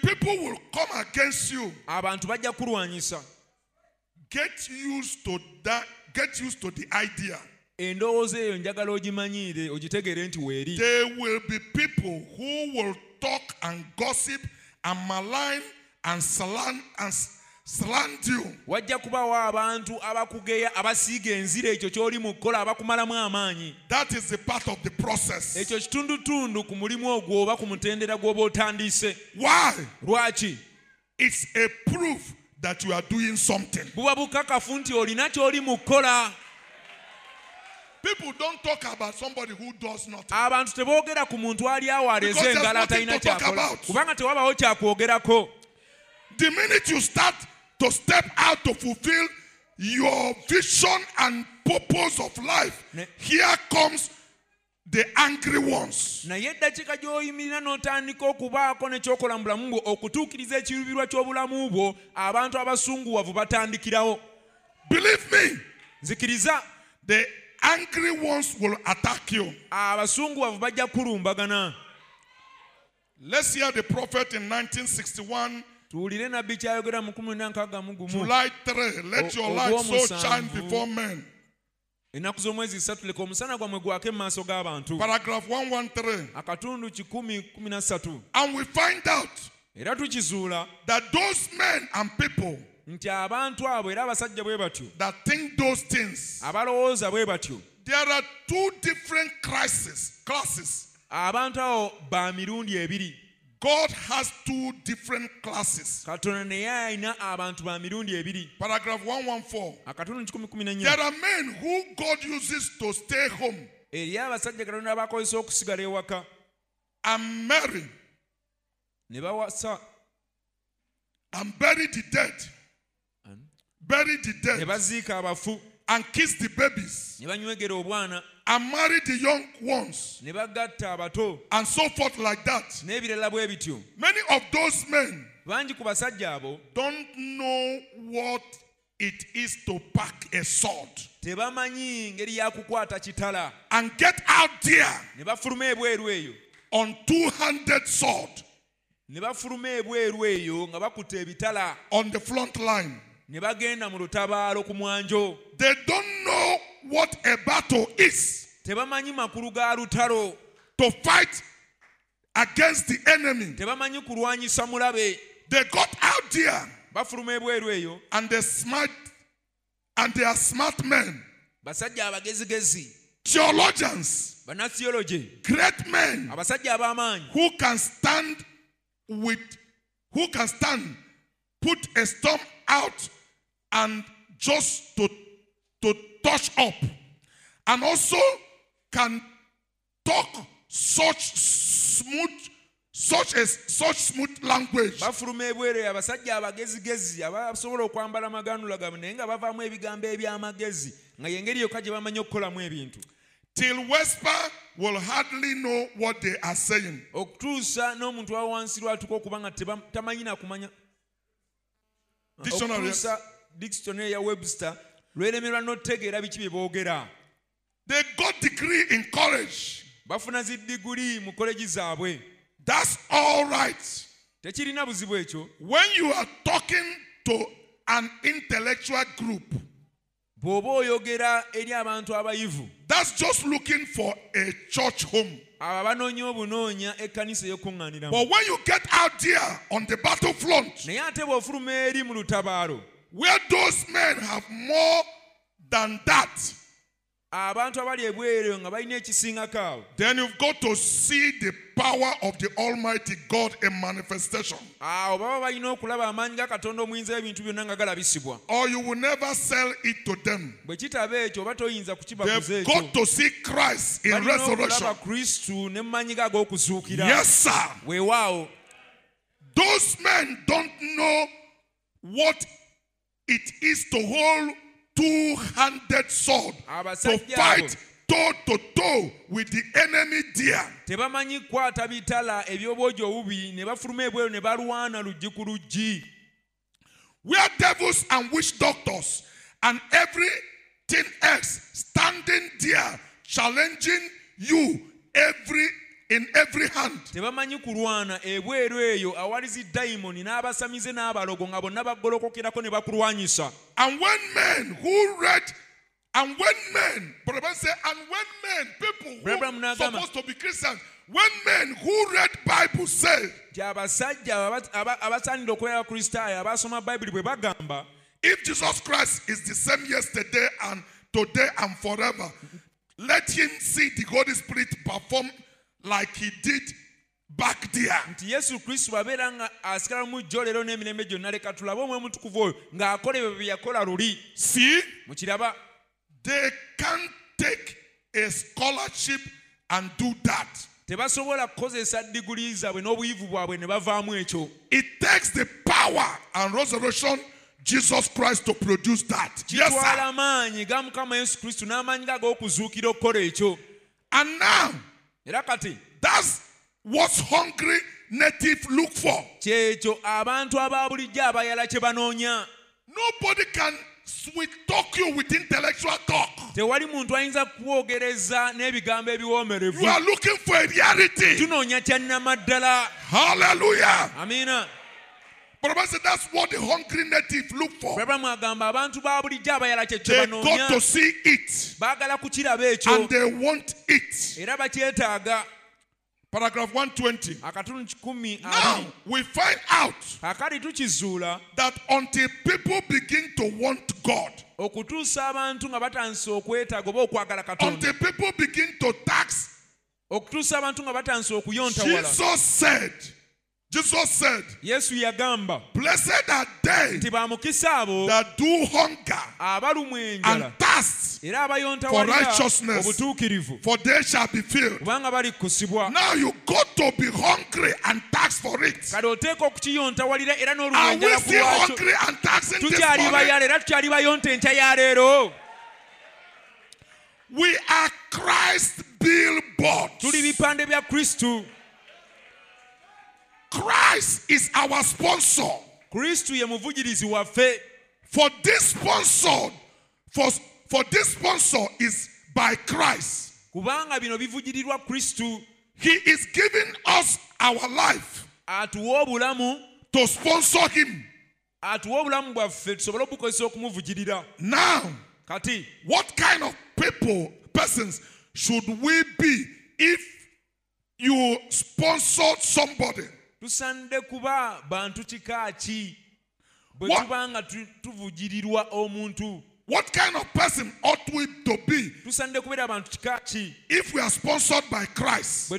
people will come against you. Get used to the idea. There will be people who will talk and gossip and malign and slander you. That is the part of the process. Why? It's a proof that you are doing something. People don't talk about somebody who does nothing, because there's nothing to talk about. The minute you start to step out to fulfill your vision and purpose of life, here comes the angry ones. Believe me, the angry ones will attack you. Let's hear the prophet in 1961. July 3, let your light so shine before men. Paragraph 113. And we find out that those men and people that think those things, there are two different classes. God has two different classes. Paragraph 114. There are men who God uses to stay home and marry and bury the dead and kiss the babies and marry the young ones and so forth like that. Many of those men don't know what it is to pack a sword and get out there on two-handed sword on the front line. They don't know what a battle is. To fight against the enemy. They got out there and they are smart men. Theologians. Great men who can stand, put a storm out and just to touch up, and also can talk such a smooth language. Till whisper will hardly know what they are saying. Dictionary Webster. They got degree in college. That's all right. When you are talking to an intellectual group, That's just looking for a church home. But when you get out there on the battlefront, where those men have more than that, then you've got to see the power of the Almighty God in manifestation. Or you will never sell it to them. They've got to see Christ in resurrection. Yes, sir. Those men don't know what it is to hold two-handed sword to fight toe-to-toe with the enemy dear. We are devils and witch doctors and everything else standing there challenging you in every hand. And when men, supposed to be Christians, when men who read Bible say, if Jesus Christ is the same yesterday and today and forever, let him see the Holy Spirit perform like he did back there. See, they can't take a scholarship and do that. It takes the power and resurrection Jesus Christ to produce that. Yes, sir. And now, that's what hungry native look for. Nobody can sweet talk you with intellectual talk. You are looking for a reality. Hallelujah. Amen. That's what the hungry native look for. They got to see it. And they want it. Paragraph 120. Now, we find out that until people begin to want God, until people begin to tax, Jesus said, blessed are they that do hunger and thirst for righteousness, for they shall be filled. Now you got to be hungry and thirst for it. Are we still hungry and thirsting this morning? We are Christ's billboards. Christ is our sponsor. For this sponsor is by Christ. He is giving us our life to sponsor him. Now, what kind of persons should we be if you sponsored somebody? What kind of person ought we to be if we are sponsored by Christ?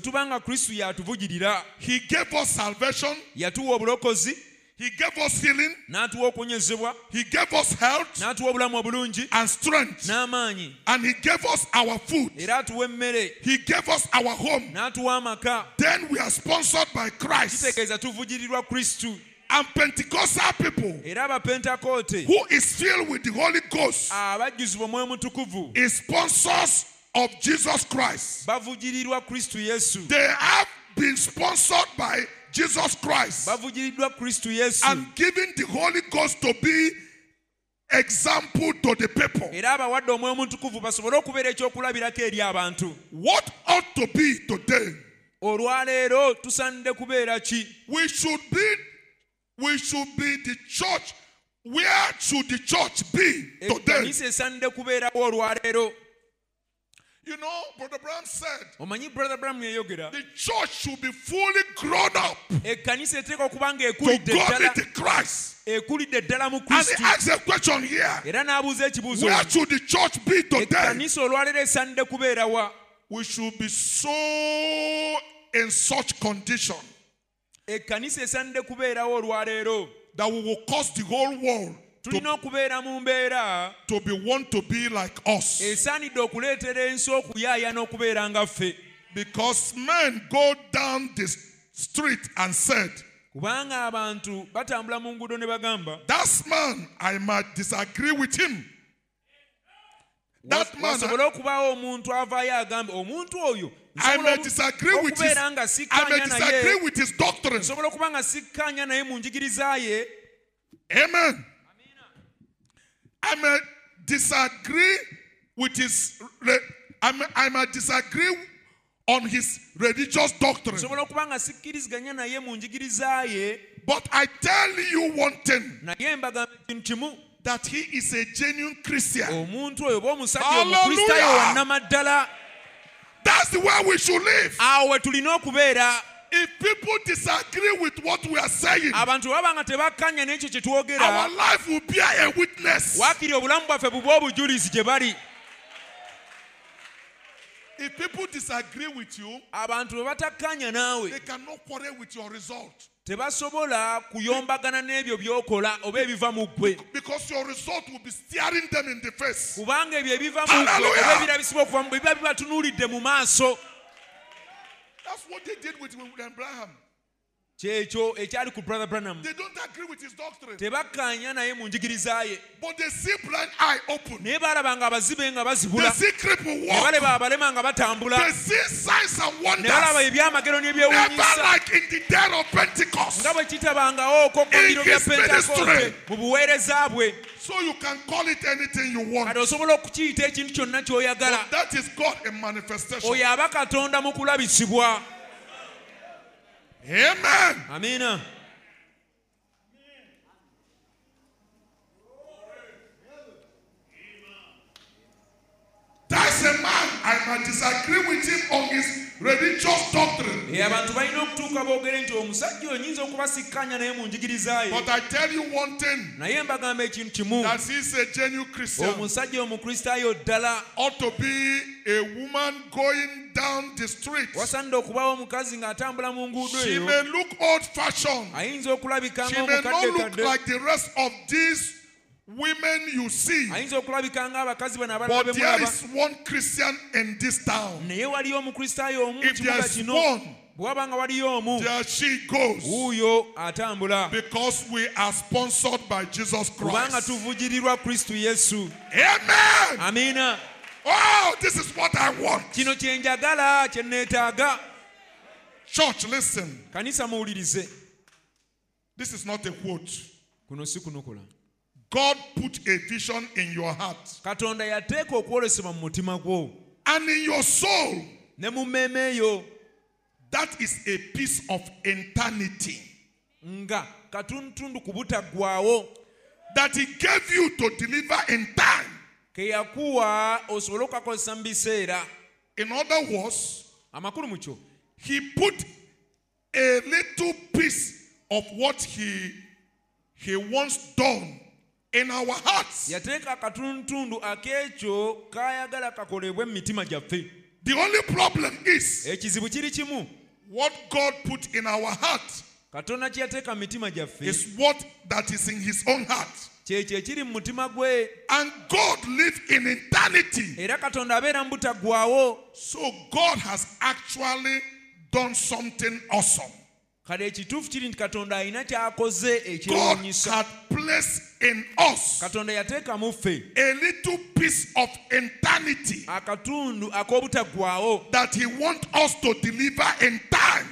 He gave us salvation. He gave us healing. He gave us health and strength. And he gave us our food. He gave us our home. Then we are sponsored by Christ. And Pentecostal people who is filled with the Holy Ghost is sponsors of Jesus Christ. They have been sponsored by Jesus Christ and giving the Holy Ghost to be example to the people. What ought to be today? We should be the church Where should the church be today? You know, Brother Branham said, the church should be fully grown up to God into Christ. And he asked a question here. Where should the church be today? We should be so in such condition that we will cause the whole world to be want to be like us. Because men go down the street and said, that man, I might disagree with him. That man, I may disagree with his, I may disagree with his doctrine. Amen. I may disagree with his, I may disagree on his religious doctrine. But I tell you one thing, that he is a genuine Christian. Hallelujah. That's the way we should live. If people disagree with what we are saying, our life will be a witness. If people disagree with you, they cannot quarrel with your result. Because your result will be staring them in the face. Hallelujah. That's what they did with William Branham. They don't agree with his doctrine, but they see blind eye open. They see cripple walk. They see signs and wonders. Never like in the day of Pentecost. In his ministry. So you can call it anything you want. But that is God in manifestation. Amen. Amen. That's a man I might disagree with him on his religious doctrine. But I tell you one thing, that he's a genuine Christian. Ought to be a woman going down the street. She may look old fashioned. She may not look like the rest of these women you see, but there is one Christian in this town. If there is one, there she goes. Because we are sponsored by Jesus Christ. Amen. Amen. Oh, this is what I want. Church, listen. This is not a quote. God put a vision in your heart and in your soul. That is a piece of eternity that he gave you to deliver in time. In other words, he put a little piece of what he once done in our hearts. The only problem is what God put in our heart is what that is in his own heart. And God lives in eternity. So God has actually done something awesome. God had placed in us a little piece of eternity that he wants us to deliver in time,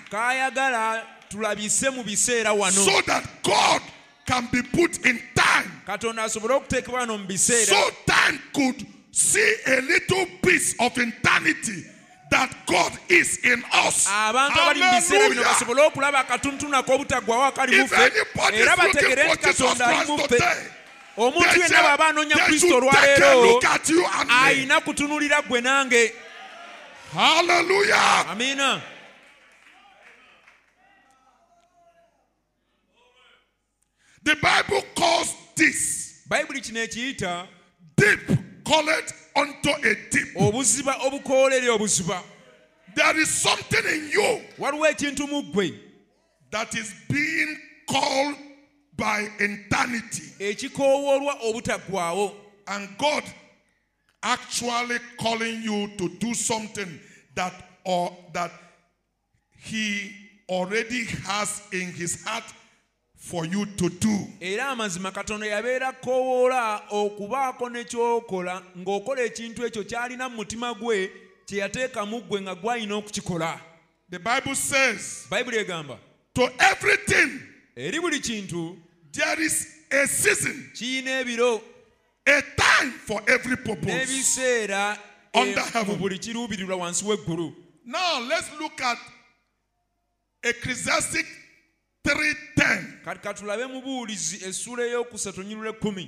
so that God can be put in time, so time could see a little piece of eternity that God is in us. Hallelujah. If anybody is looking for Jesus Christ today, They should take a look at you and me. Hallelujah. Amen. The Bible calls this deep calleth unto a deep. There is something in you that is being called by eternity. And God actually calling you to do something that He already has in His heart for you to do. The Bible says, to everything there is a season, a time for every purpose under heaven. Now let's look at Ecclesiastes 3:10.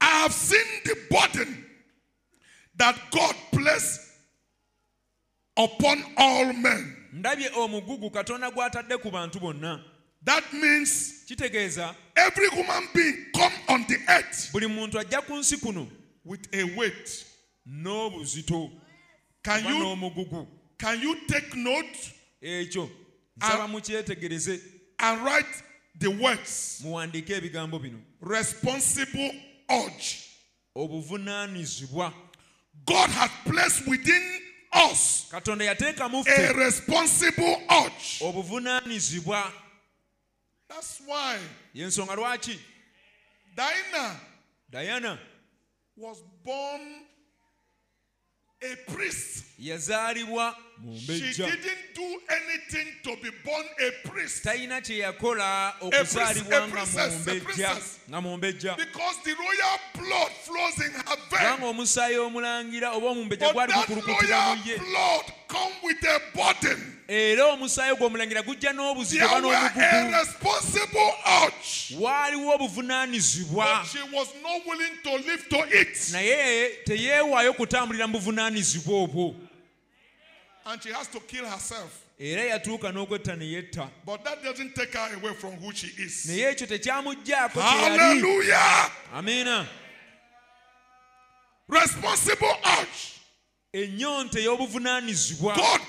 I have seen the burden that God placed upon all men. That means every human being come on the earth with a weight. Can you take note and write the words? Responsible urge. God has placed within us a responsible urge. That's why Diana was born a priest. She didn't do anything to be born a priest. A princess. Because the royal blood flows in her veins. But that royal blood comes with a burden. There was a responsible urge. But she was not willing to live to it. And she has to kill herself. But that doesn't take her away from who she is. Hallelujah. Amen. Responsible urge. God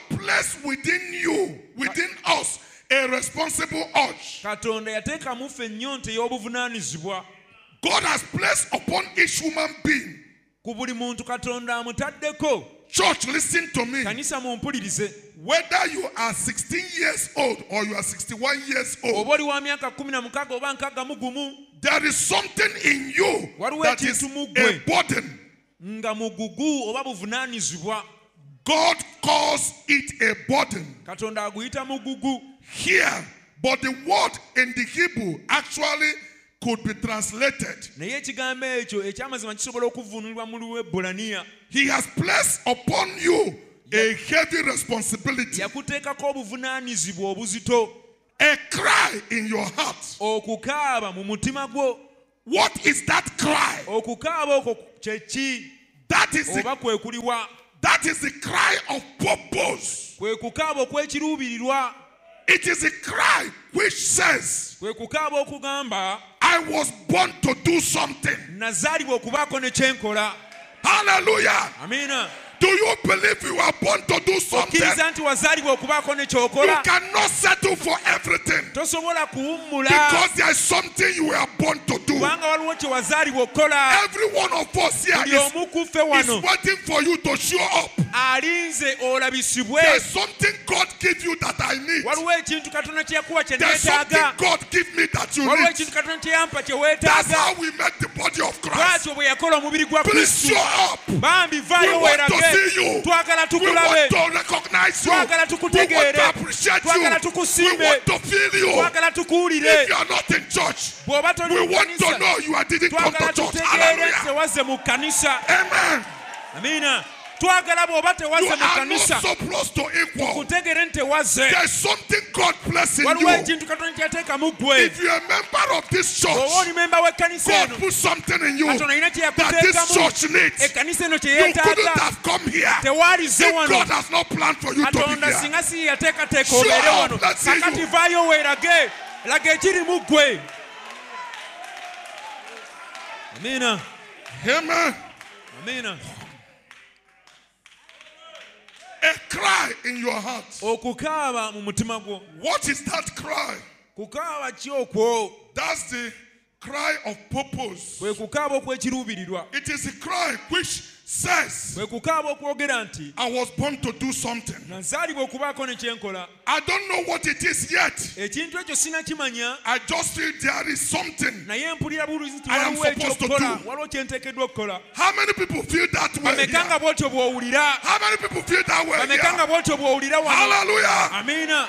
placed within you, within us, a responsible urge. God has placed upon each human being. Church, listen to me. Whether you are 16 years old or you are 61 years old, there is something in you that is a burden. God calls it a burden here, but the word in the Hebrew actually could be translated. He has placed upon you a heavy responsibility, a cry in your heart. What is that cry? That is the cry of purpose. It is a cry which says, I was born to do something. Hallelujah. Amen. Do you believe you are born to do something? You cannot settle for everything, because there is something you are born to do. Every one of us here is waiting for you to show up. There is something God gives you that I need. There is something God gives me that you need. That's how we make the body of Christ. Please show up. We want to see you. We want to recognize you. We want to appreciate you. We want to feel you. If you are not in church, we want to know you didn't come to church. Hallelujah. Amen. Amen. You are not supposed to equal. There is something God bless in you. If you are a member of this church, God put something in you that this church needs. You couldn't have come here if God has not planned for you to be here. Sure, let's see you. Amen. Amen. Amen. A cry in your heart. What is that cry? That's the cry of purpose. It is a cry which says, I was born to do something. I don't know what it is yet. I just feel there is something I am supposed to do. How many people feel that way here? How many people feel that way here? Hallelujah. Amen.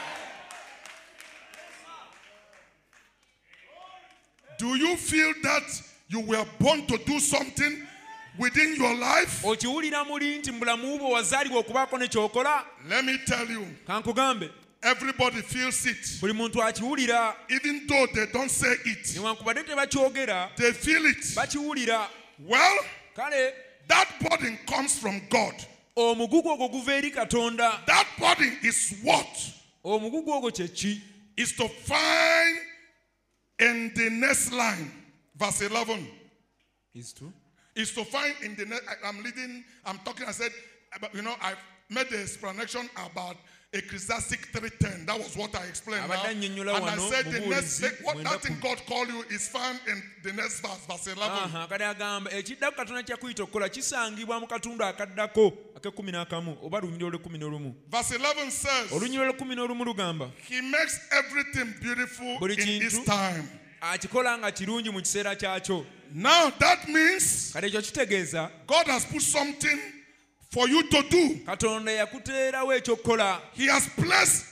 Do you feel that you were born to do something within your life? Let me tell you, everybody feels it. Even though they don't say it, they feel it. Well, that burden comes from God. That burden is what? Is to find in the next line, verse 11. Is true. Is to find in the next, I said, you know, I made the explanation about Ecclesiastic 3:10. That was what I explained. And I said the next, what that thing God called you is found in the next verse, verse 11. Verse 11 says, He makes everything beautiful in His time. Now that means God has put something for you to do. He has placed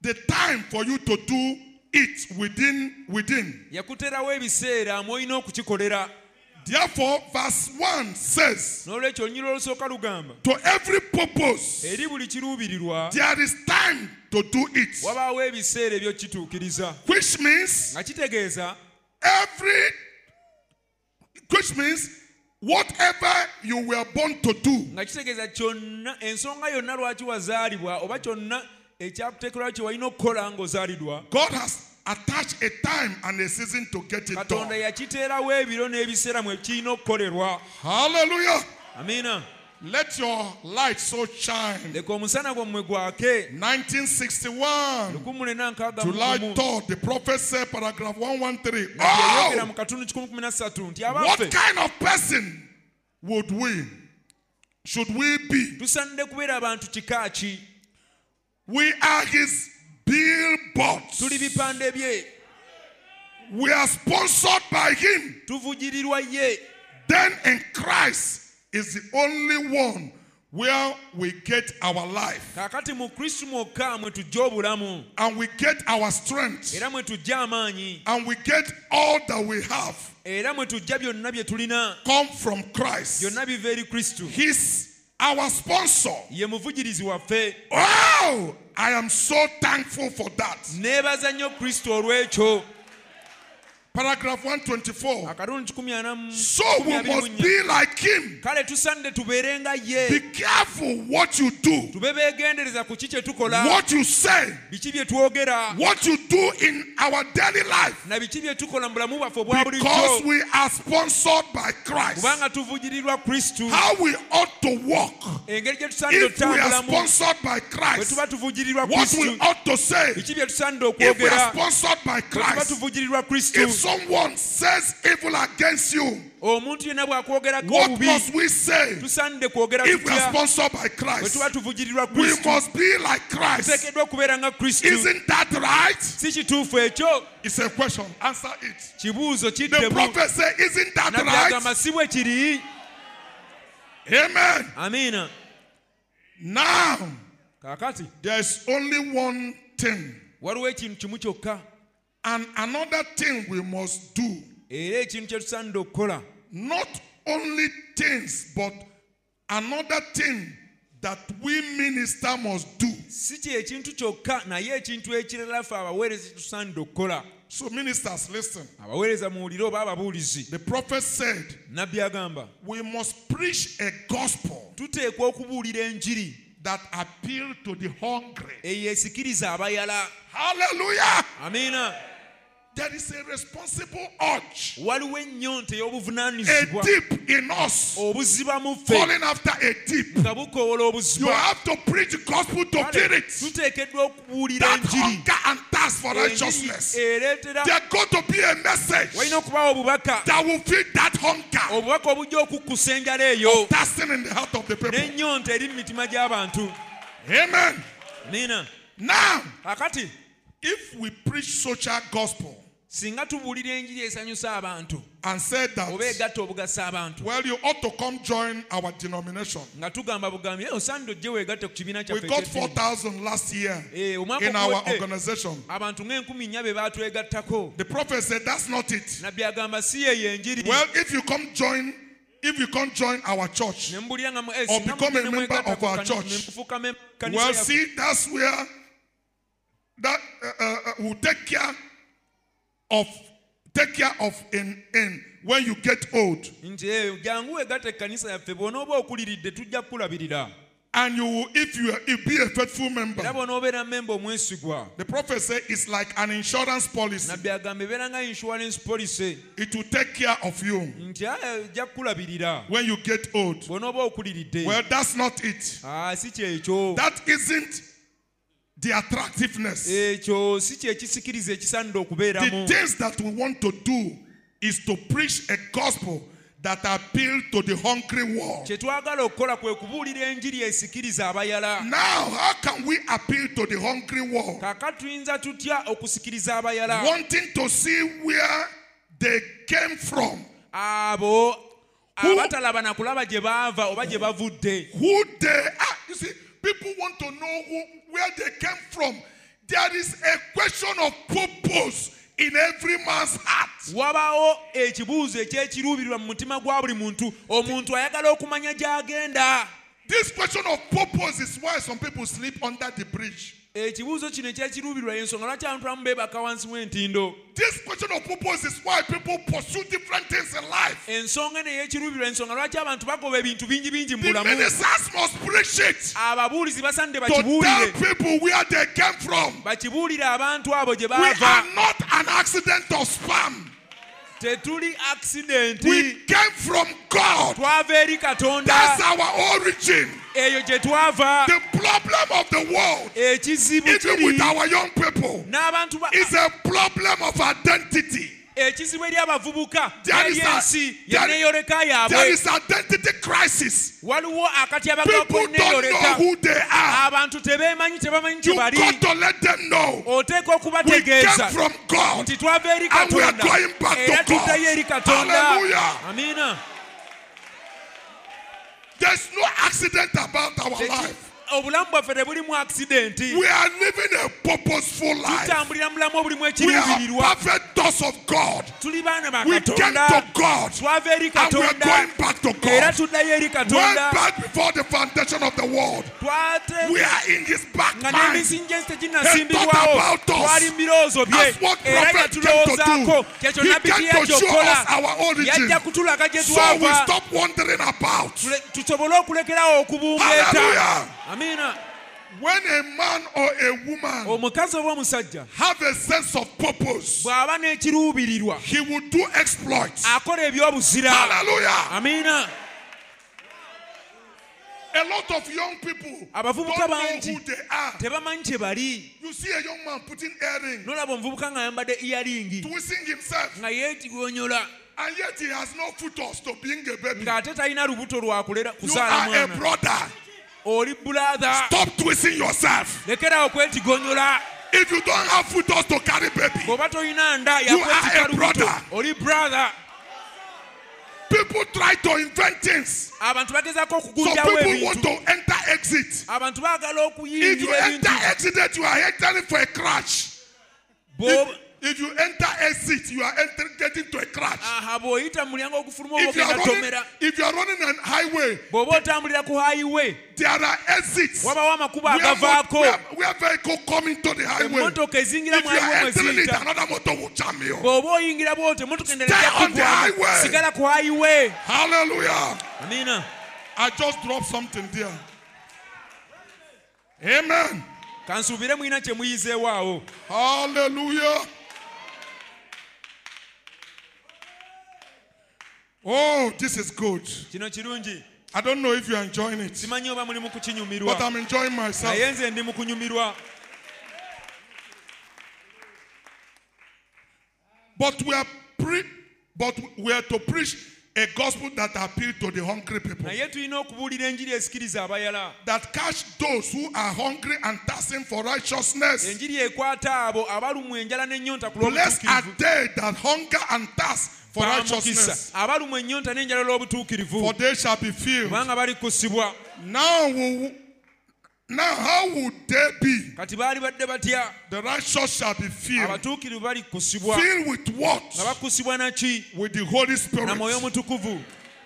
the time for you to do it within. Therefore, verse 1 says, to every purpose, there is time to do it. Which means whatever you were born to do, God has attach a time and a season to get it done. Hallelujah. Amen. Let your light so shine. 1961, July 3rd, the prophet said, paragraph 113. Oh! What kind of person should we be? We are His billboards. We are sponsored by Him. Then in Christ is the only one where we get our life, and we get our strength, and we get all that we have come from Christ. His our sponsor. Oh, I am so thankful for that. Paragraph 124. So we must be like Him. Be careful what you do, what you say, what you do in our daily life, because we are sponsored by Christ. How we ought to walk if we are sponsored by Christ. What we ought to say if we are sponsored by Christ. If someone says evil against you, what must we say? If we are sponsored by Christ, we must be like Christ. Isn't that right? It's a question. Answer it. The prophet said, isn't that right? Amen. Now, there is only one thing, and another thing we must do. Not only things, but another thing that we minister must do. So ministers, listen. The prophet said, we must preach a gospel that appeal to the hungry. Hallelujah. Amen. There is a responsible urge, a deep in us, falling after a deep. You have to preach the gospel to fill it. That hunger and thirst for righteousness, there going to be a message that will feed that hunger of thirsting in the heart of the people. Amen. Now, if we preach social gospel and said that, well, you ought to come join our denomination. We got 4,000 last year in our organization. The prophet said, that's not it. Well, if you can't join our church or become a member of our church, well, see, that's where that will take care of in when you get old, and you will, if you be a faithful member. The prophet said it's like an insurance policy. It will take care of you when you get old. Well, that's not it. That isn't the attractiveness. The things that we want to do is to preach a gospel that appeal to the hungry world. Now, how can we appeal to the hungry world? Wanting to see where they came from. Who they are. You see, people want to know where they came from. There is a question of purpose in every man's heart. This question of purpose is why some people sleep under the bridge. This question of purpose is why people pursue different things in life. The ministers must preach it to tell people where they came from. We are not an accident of spam. We came from God. That's our origin. The problem of the world, even with our young people, is a problem of identity. There is identity crisis. People don't know who they are. You got to let them know we came from God and we are going back to God. Hallelujah. Amen. There's no accident about our life. We are living a purposeful life. We are perfect dust of God. We came to God and we are going back to God. Well back before the foundation of the world, we are in His back mind. He thought about us. That's what prophet came to do. He came to show us our origin, so we stop wondering about. Hallelujah. When a man or a woman have a sense of purpose, he will do exploits. Hallelujah. Amen. A lot of young people don't know who they are. You see a young man putting earrings, twisting himself, and yet he has no foothold to being a baby. You are a brother. Stop twisting yourself. If you don't have footholds to carry, baby, you are a brother. People try to invent things. Some people want to enter exit. If you enter accident, you are entering for a crash. If If you enter exit, you are getting to a crash. If you are running an highway, there are exits where vehicle come into the highway. If you are entering it, another motor will jam you. Stay on the highway. Hallelujah. Amen. I just dropped something there. Amen. Hallelujah. Oh, this is good. I don't know if you're enjoying it, but I'm enjoying myself. But we are to preach a gospel that appeals to the hungry people. That catch those who are hungry and thirsting for righteousness. Blessed are they that hunger and thirst for righteousness, for they shall be filled. Now how would they be? The righteous shall be filled. Filled with what? With the Holy Spirit.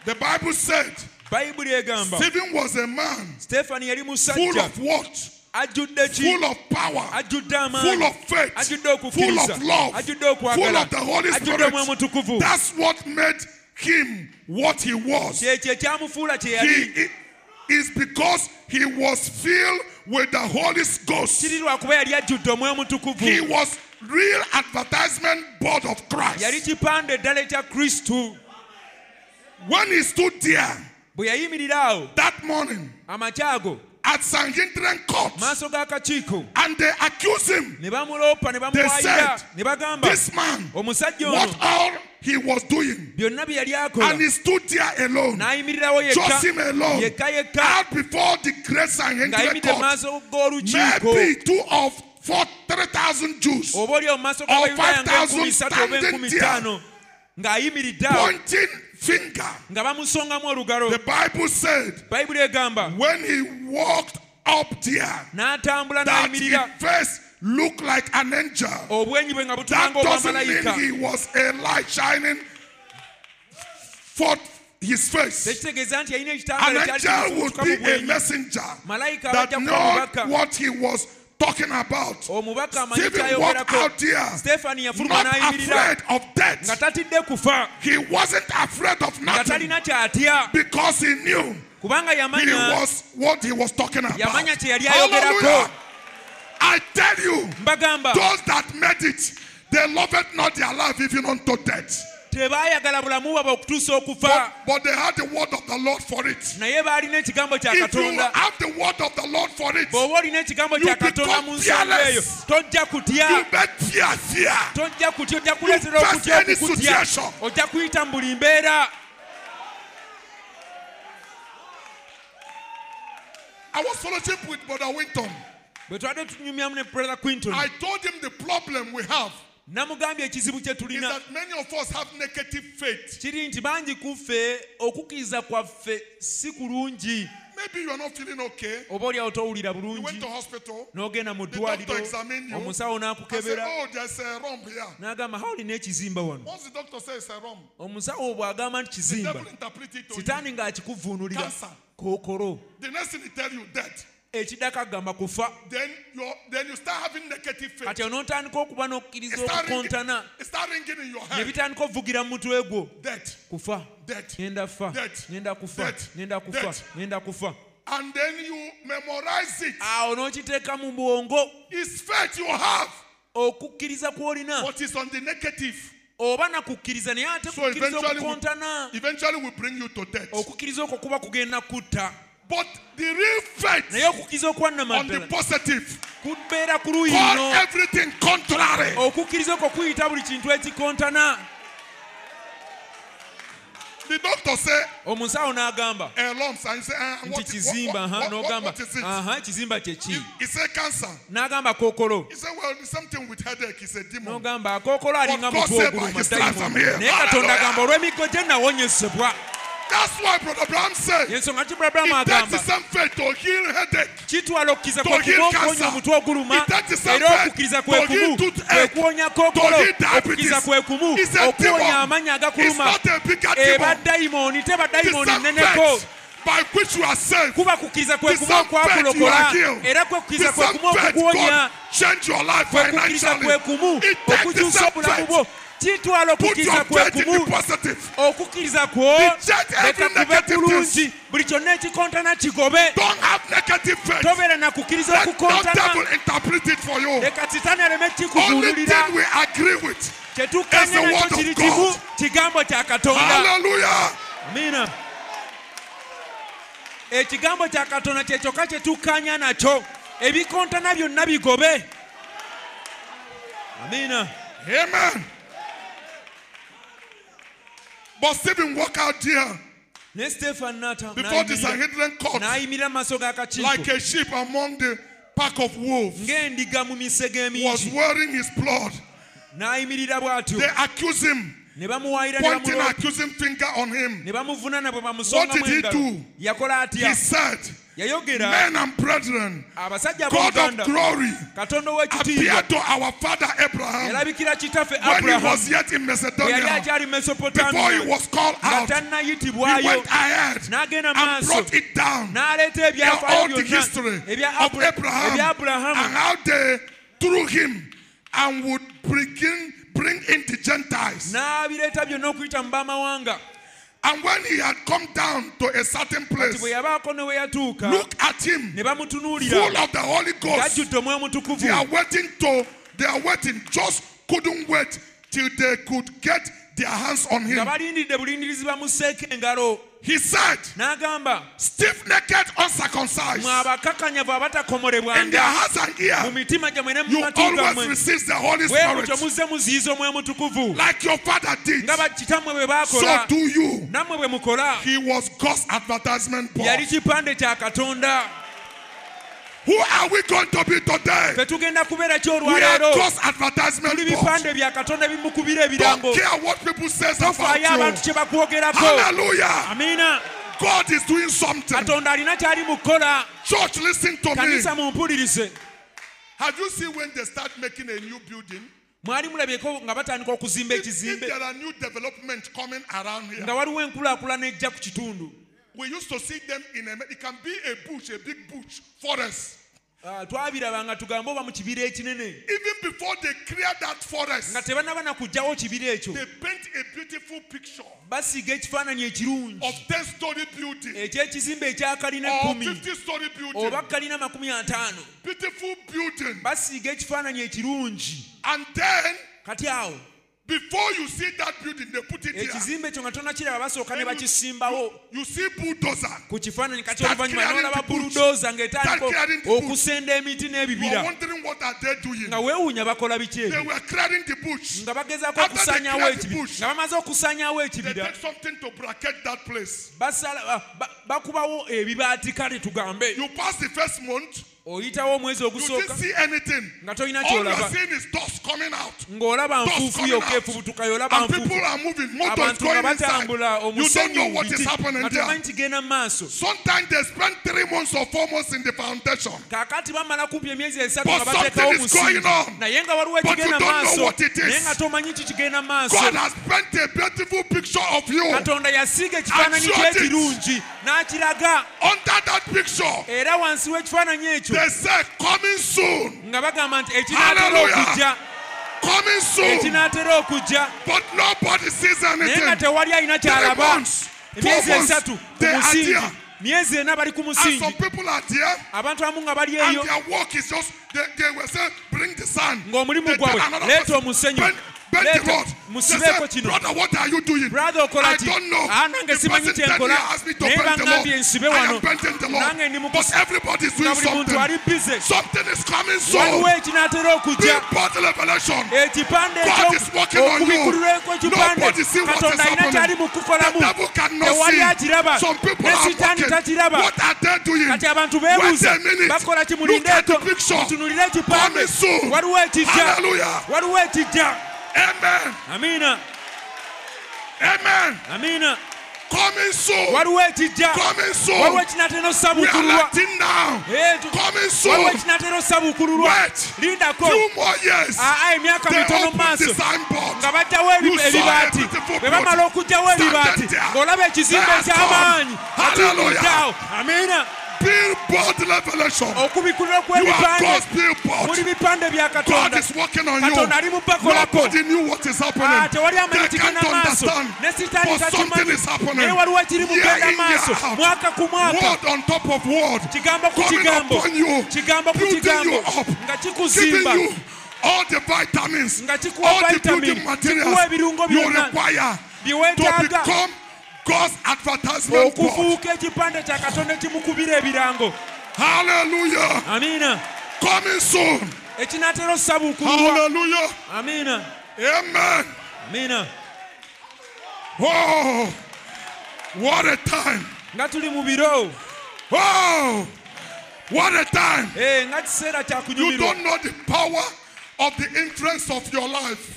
The Bible said Stephen was a man full of what? Full of power, full of faith, full of love, full of the Holy Spirit. That's what made him what he was. It's because he was filled with the Holy Ghost. He was real advertisement board of Christ. When he stood there that morning at Sanhedrin court, and they accused him. They said, this man, what all he was doing, and he stood there alone, just him alone, out before the great Sanhedrin court, maybe 3,000 Jews, or 5,000 standing there, pointing finger. The Bible said when he walked up there that his face looked like an angel. That doesn't mean he was a light shining forth his face. An angel would be a messenger that knows what he was talking about. Stephen walked out here not afraid of death. He wasn't afraid of nothing because he knew he was what he was talking about. Hallelujah. I tell you, those that made it, they loved not their life even unto death. But they had the word of the Lord for it. If you have the word of the Lord for it, you become fearless. You make fear. You face any situation. I was fellowship with Brother Winton. I told him the problem we have is that many of us have negative faith. Maybe you are not feeling okay. You went to hospital. The doctor examined you. I said, oh, there's a rump here. Once the doctor says it's a rump, the devil interprets it to you. Cancer. The next thing he tells you, death. Then you start having negative faith. It starts ringing in your head. Death. And then you memorize it. It's faith you have, but it's on the negative. So eventually will bring you to death. But the real faith on the positive call everything contrary. The doctor said a lump, and he said, what is it? He said cancer. He said, well, the same thing with headache. He said demon. But God said by his stripes I'm here. Hallelujah. That's why Brother Abraham said it takes the same faith to heal headache, to heal cancer. It takes the same faith to heal toothache, to heal diabetes. It's a demon. It's not a bigger demon. The same faith by which you are saved, the same faith you are healed, the same faith God change your life financially. It takes the same faith. Put your faith in the positive. Reject every negative thing. Don't have negative faith. Let no devil interpret it for you. Only thing we agree with is the word of God. Hallelujah. Amen. Ekigambo kya Katonda kye kyokka kye tukkaanya nakyo ebikontana byonna bigobe. Amina. Amen. But Stephen walked out there before the Sanhedrin court like a sheep among the pack of wolves. He was wearing his blood. They accused him, pointing an accusing finger on him. What did he do? He said, men and brethren, God of glory appeared to our father Abraham when he was yet in Macedonia. Before he was called out, he went ahead and brought it down, all the history of Abraham and how they, through him, and would bring in the Gentiles. And when he had come down to a certain place, look at him, full of the Holy Ghost. They are waiting, just couldn't wait till they could get their hands on him. He said, stiff-necked, uncircumcised in their hearts and ears, you always receive the Holy Spirit like your father did. So do you. He was God's advertisement boy. Who are we going to be today? We are God's advertisement board. Don't care what people say about you. Hallelujah. Amen. God is doing something. Church, listen to me. Have you seen when they start making a new building? If there are new developments coming around here, we used to see them in a, it can be a bush, a big bush, forest. Even before they clear that forest, they paint a beautiful picture of 10-story building or 50-story building. Beautiful building. And then, before you see that building, they put it there. You see bulldozer. You are wondering what are they doing. They were clearing the bush. After they cleared the bush, they did something to bracket that place. You pass the first month, you didn't see anything. All you are seeing is dust coming out. And people are moving. Motors going inside. You don't know what is happening there. Sometimes they spend 3 months or 4 months in the foundation. But something is going on. But you don't know what it is. God has painted a beautiful picture of you. Under that picture, they say, coming soon. Hallelujah. Coming soon. But nobody sees anything. 3 months, 4 months, they are there. And some people are there, and their work is just, they will say, bring the sand. They tell another person, bend the rod. They say, brother, what are you doing? I don't know. The person that here asked me to bend the rod. I am bending the rod. But everybody is doing something. Something is coming soon. Big bad revelation. God is working on you. Nobody sees what is happening. The devil cannot see. Some people are working. What are they doing? Wait a minute. Look at the picture. Coming soon. Hallelujah. Amen. Amen. Amen. Amen. Coming soon. Coming soon. We are letting down. Coming soon. Wait. Few more years. They opened the signboard. You saw a beautiful place. Stand there. Hallelujah. Amen. Billboard revelation. You are God's billboard. God is working on you. Nobody knew what is happening. They can't understand. But something is happening. Year in, year out. Word on top of word. Coming upon you. Building you up. Giving you all the vitamins. All the building materials you require to become God's advertisement board. Hallelujah. Amen. Coming soon. Hallelujah. Amen. Amen. Amen. Oh, what a time. Oh, what a time. You don't know the power of the influence of your life.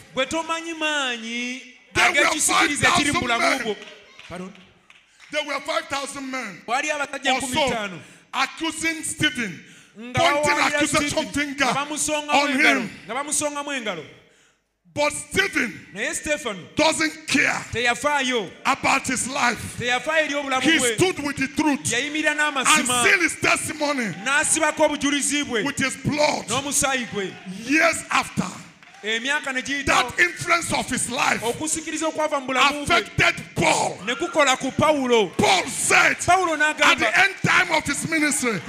There were 5,000 men. Pardon? There were 5,000 men or so accusing Stephen, pointing accusation finger on him. But Stephen doesn't care about his life. He stood with the truth and sealed his testimony with his blood years after. That influence of his life affected Paul. Paul said, at the end time of his ministry, I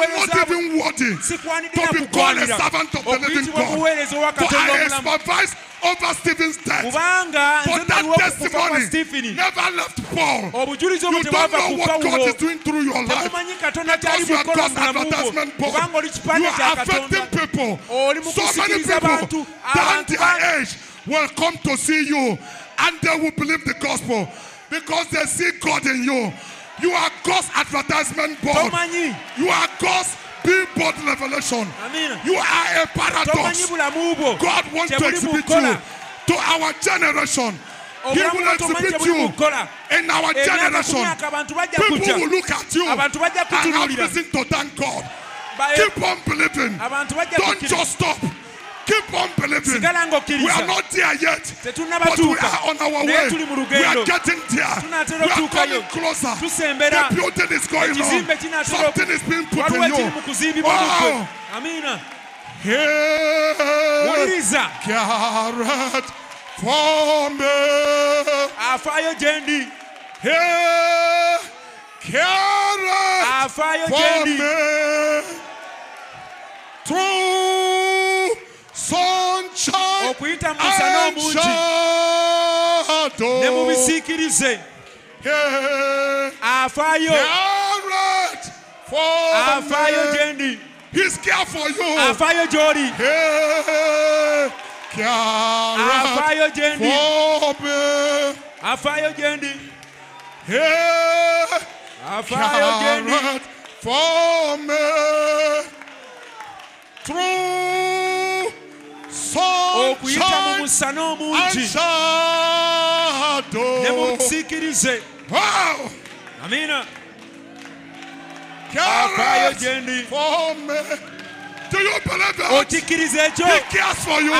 am not even worthy to be called a servant of the living God. For I supervise over Stephen's death. But that testimony never left Paul. You don't know what God is doing through your life. Because you are God's advertisement board. You are affecting people. So many people down their age will come to see you and they will believe the gospel because they see God in you. You are God's advertisement board. You are God's billboard revelation. You are a paradox. God wants to exhibit you to our generation. He will exhibit you in our generation. People will look at you and have reason to thank God. Keep on believing. Don't just stop. Keep on believing. We are not there yet, but we are on our way. We are getting there. We are coming closer. The building is going on. Something is being put in you. Oh. Here, for me. Here, carrot for me. Through sunshine and shadow. Hey, carrot for me. He's care for you. Hey, carrot for me. Hey, carrot for me. Through sunshine and shadow. Wow! Amina. Carrot for me. Do you believe that? He cares for you.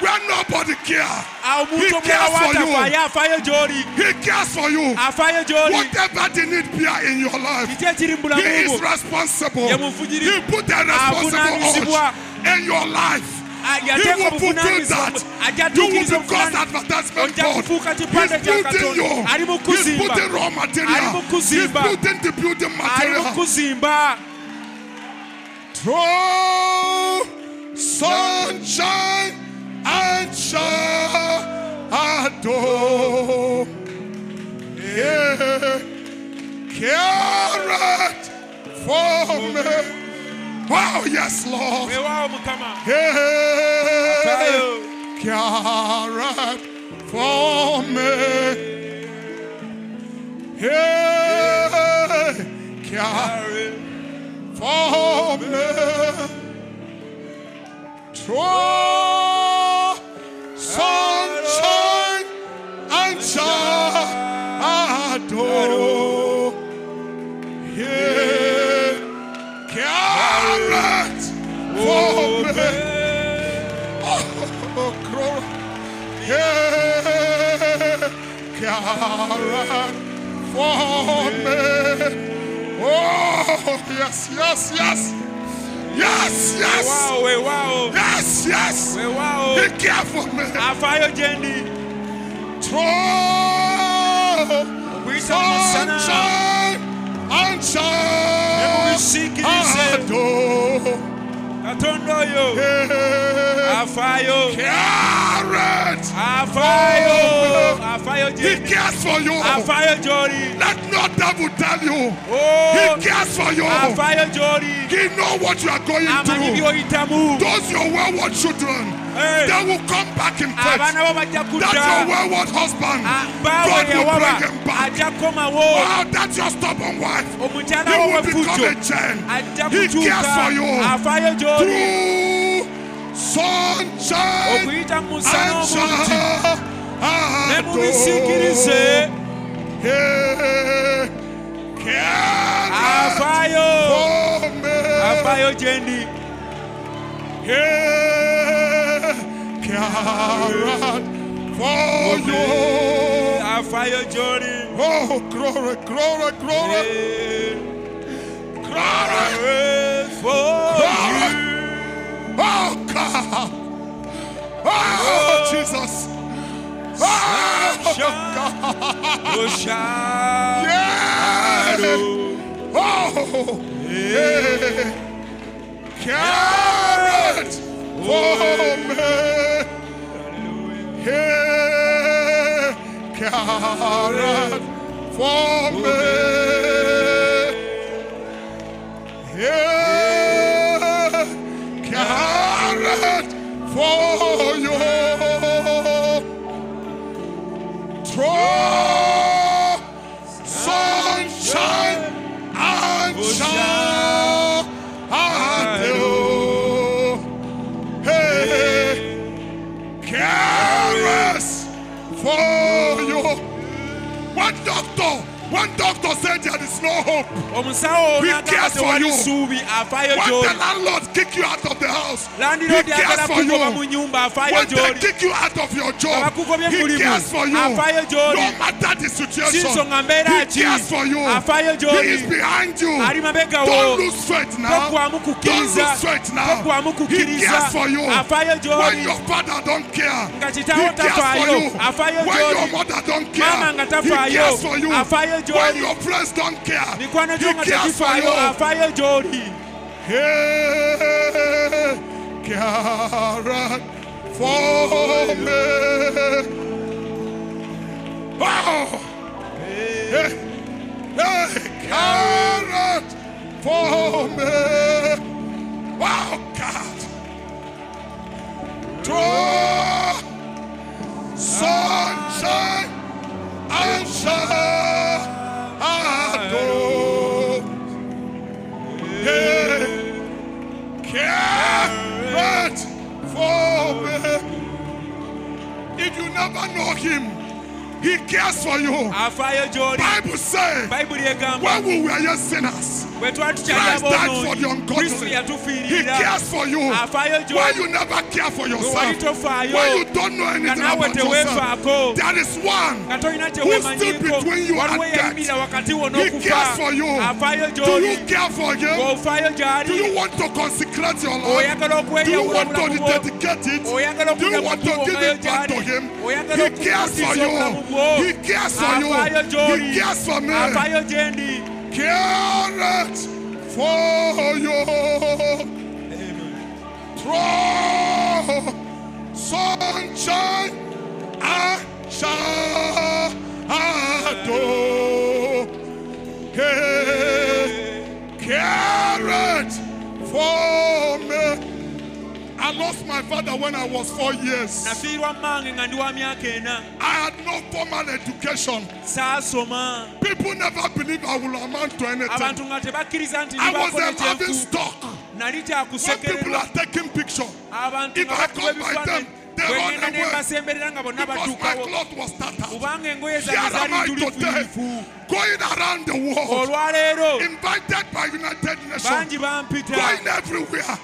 Where nobody cares. He cares for you. He cares for you. Whatever the need be in your life, he is responsible. He put the responsible urge in your life. He will fulfill that. You will be God's advertisement board. He's building you. He's putting raw material. He's building the building material. Through sunshine and shadow. Yeah. Carrot for me. Wow, yes, Lord. Yeah. Carrot for me. Yeah. Carrot for me. Through sunshine and shadow. wait for me. Oh, glory. Yeah. For me. Oh, yes, yes, yes. Yes, yes. Wow, wow. Yes, yes. Wow. Be careful, man. I fire Jenny. Throw. We sunshine and shine. We seek it. I don't know you. I fire. Carrot. I fire. I fire Jenny. He cares for you. I fire Jory. Let no devil tell you. Oh, he cares for you. I fire Jory. He knows what you are going through. Those your wayward children, they will come back in faith. That's your wayward husband. God will bring him back. Oh, that's your stubborn wife. You will become a gen. He cares for you. Through sunshine and shadow. Afayo Jenny. Carrot for you. Afayo Jory. Oh, glory, glory, glory. Glory for you. Oh, God. Oh, Jesus. Oh, God. Yeah. Oh. Carrot for me. Carrot for me. Carrot for you. Throw sunshine and shine. For you. One doctor said there is no hope. He cares for you. When the landlord kick you out of the house, he cares for you. When they kick you out of your job, he cares for you. No matter the situation, he cares for you. He is behind you. Don't lose faith now. Don't lose faith now. He cares for you. When your father don't care, he cares for you. When your mother don't care, he cares for you. When your friends don't care, he cares for you. He cares for me. Wow. He cares for me. Wow, God. Through sunshine and shine. Carrot for me. If you never know him, he cares for you. Bible says, when we were yet sinners, Christ died for the ungodly. He cares for you. When you never care for yourself, when you don't know anything about yourself, there is one who stood between you and death. He cares for you. Do you care for him? Do you want to consecrate your life? Do you want to dedicate it? Do you want to give it back to him? He cares for you. He cares for you. He cares for me. Carrot for you. Throw sunshine and shadow. Carrot for me. I lost my father when I was 4 years. I had no formal education. People never believe I will amount to anything. I was having stock. When people are taking pictures, if I come by them, because my cloth was tattered. Going around the world, invited by United Nations, going everywhere,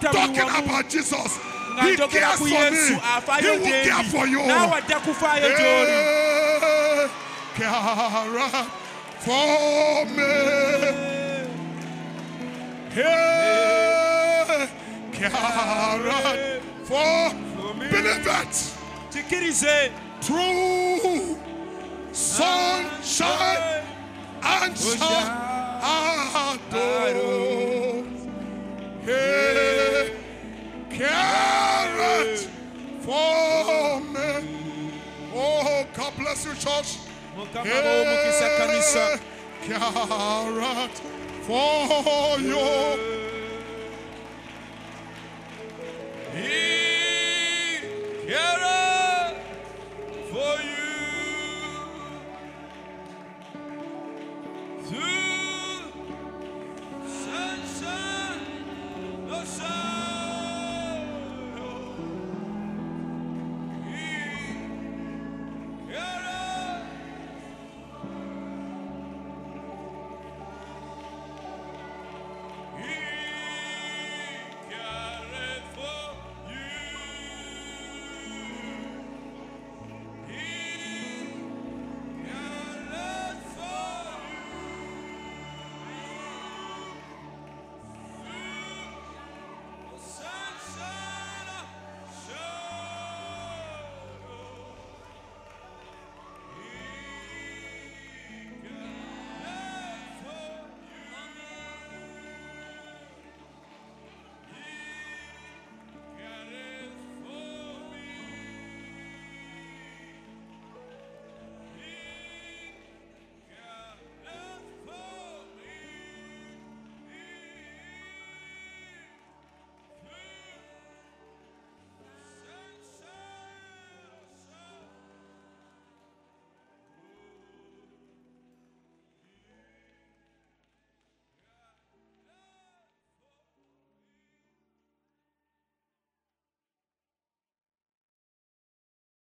talking about Jesus. He cares for me. He will care for you. Care for me. Care for me. Believe it. True sunshine and shadow. He cares for me. Oh, God bless you, church. He cares for you.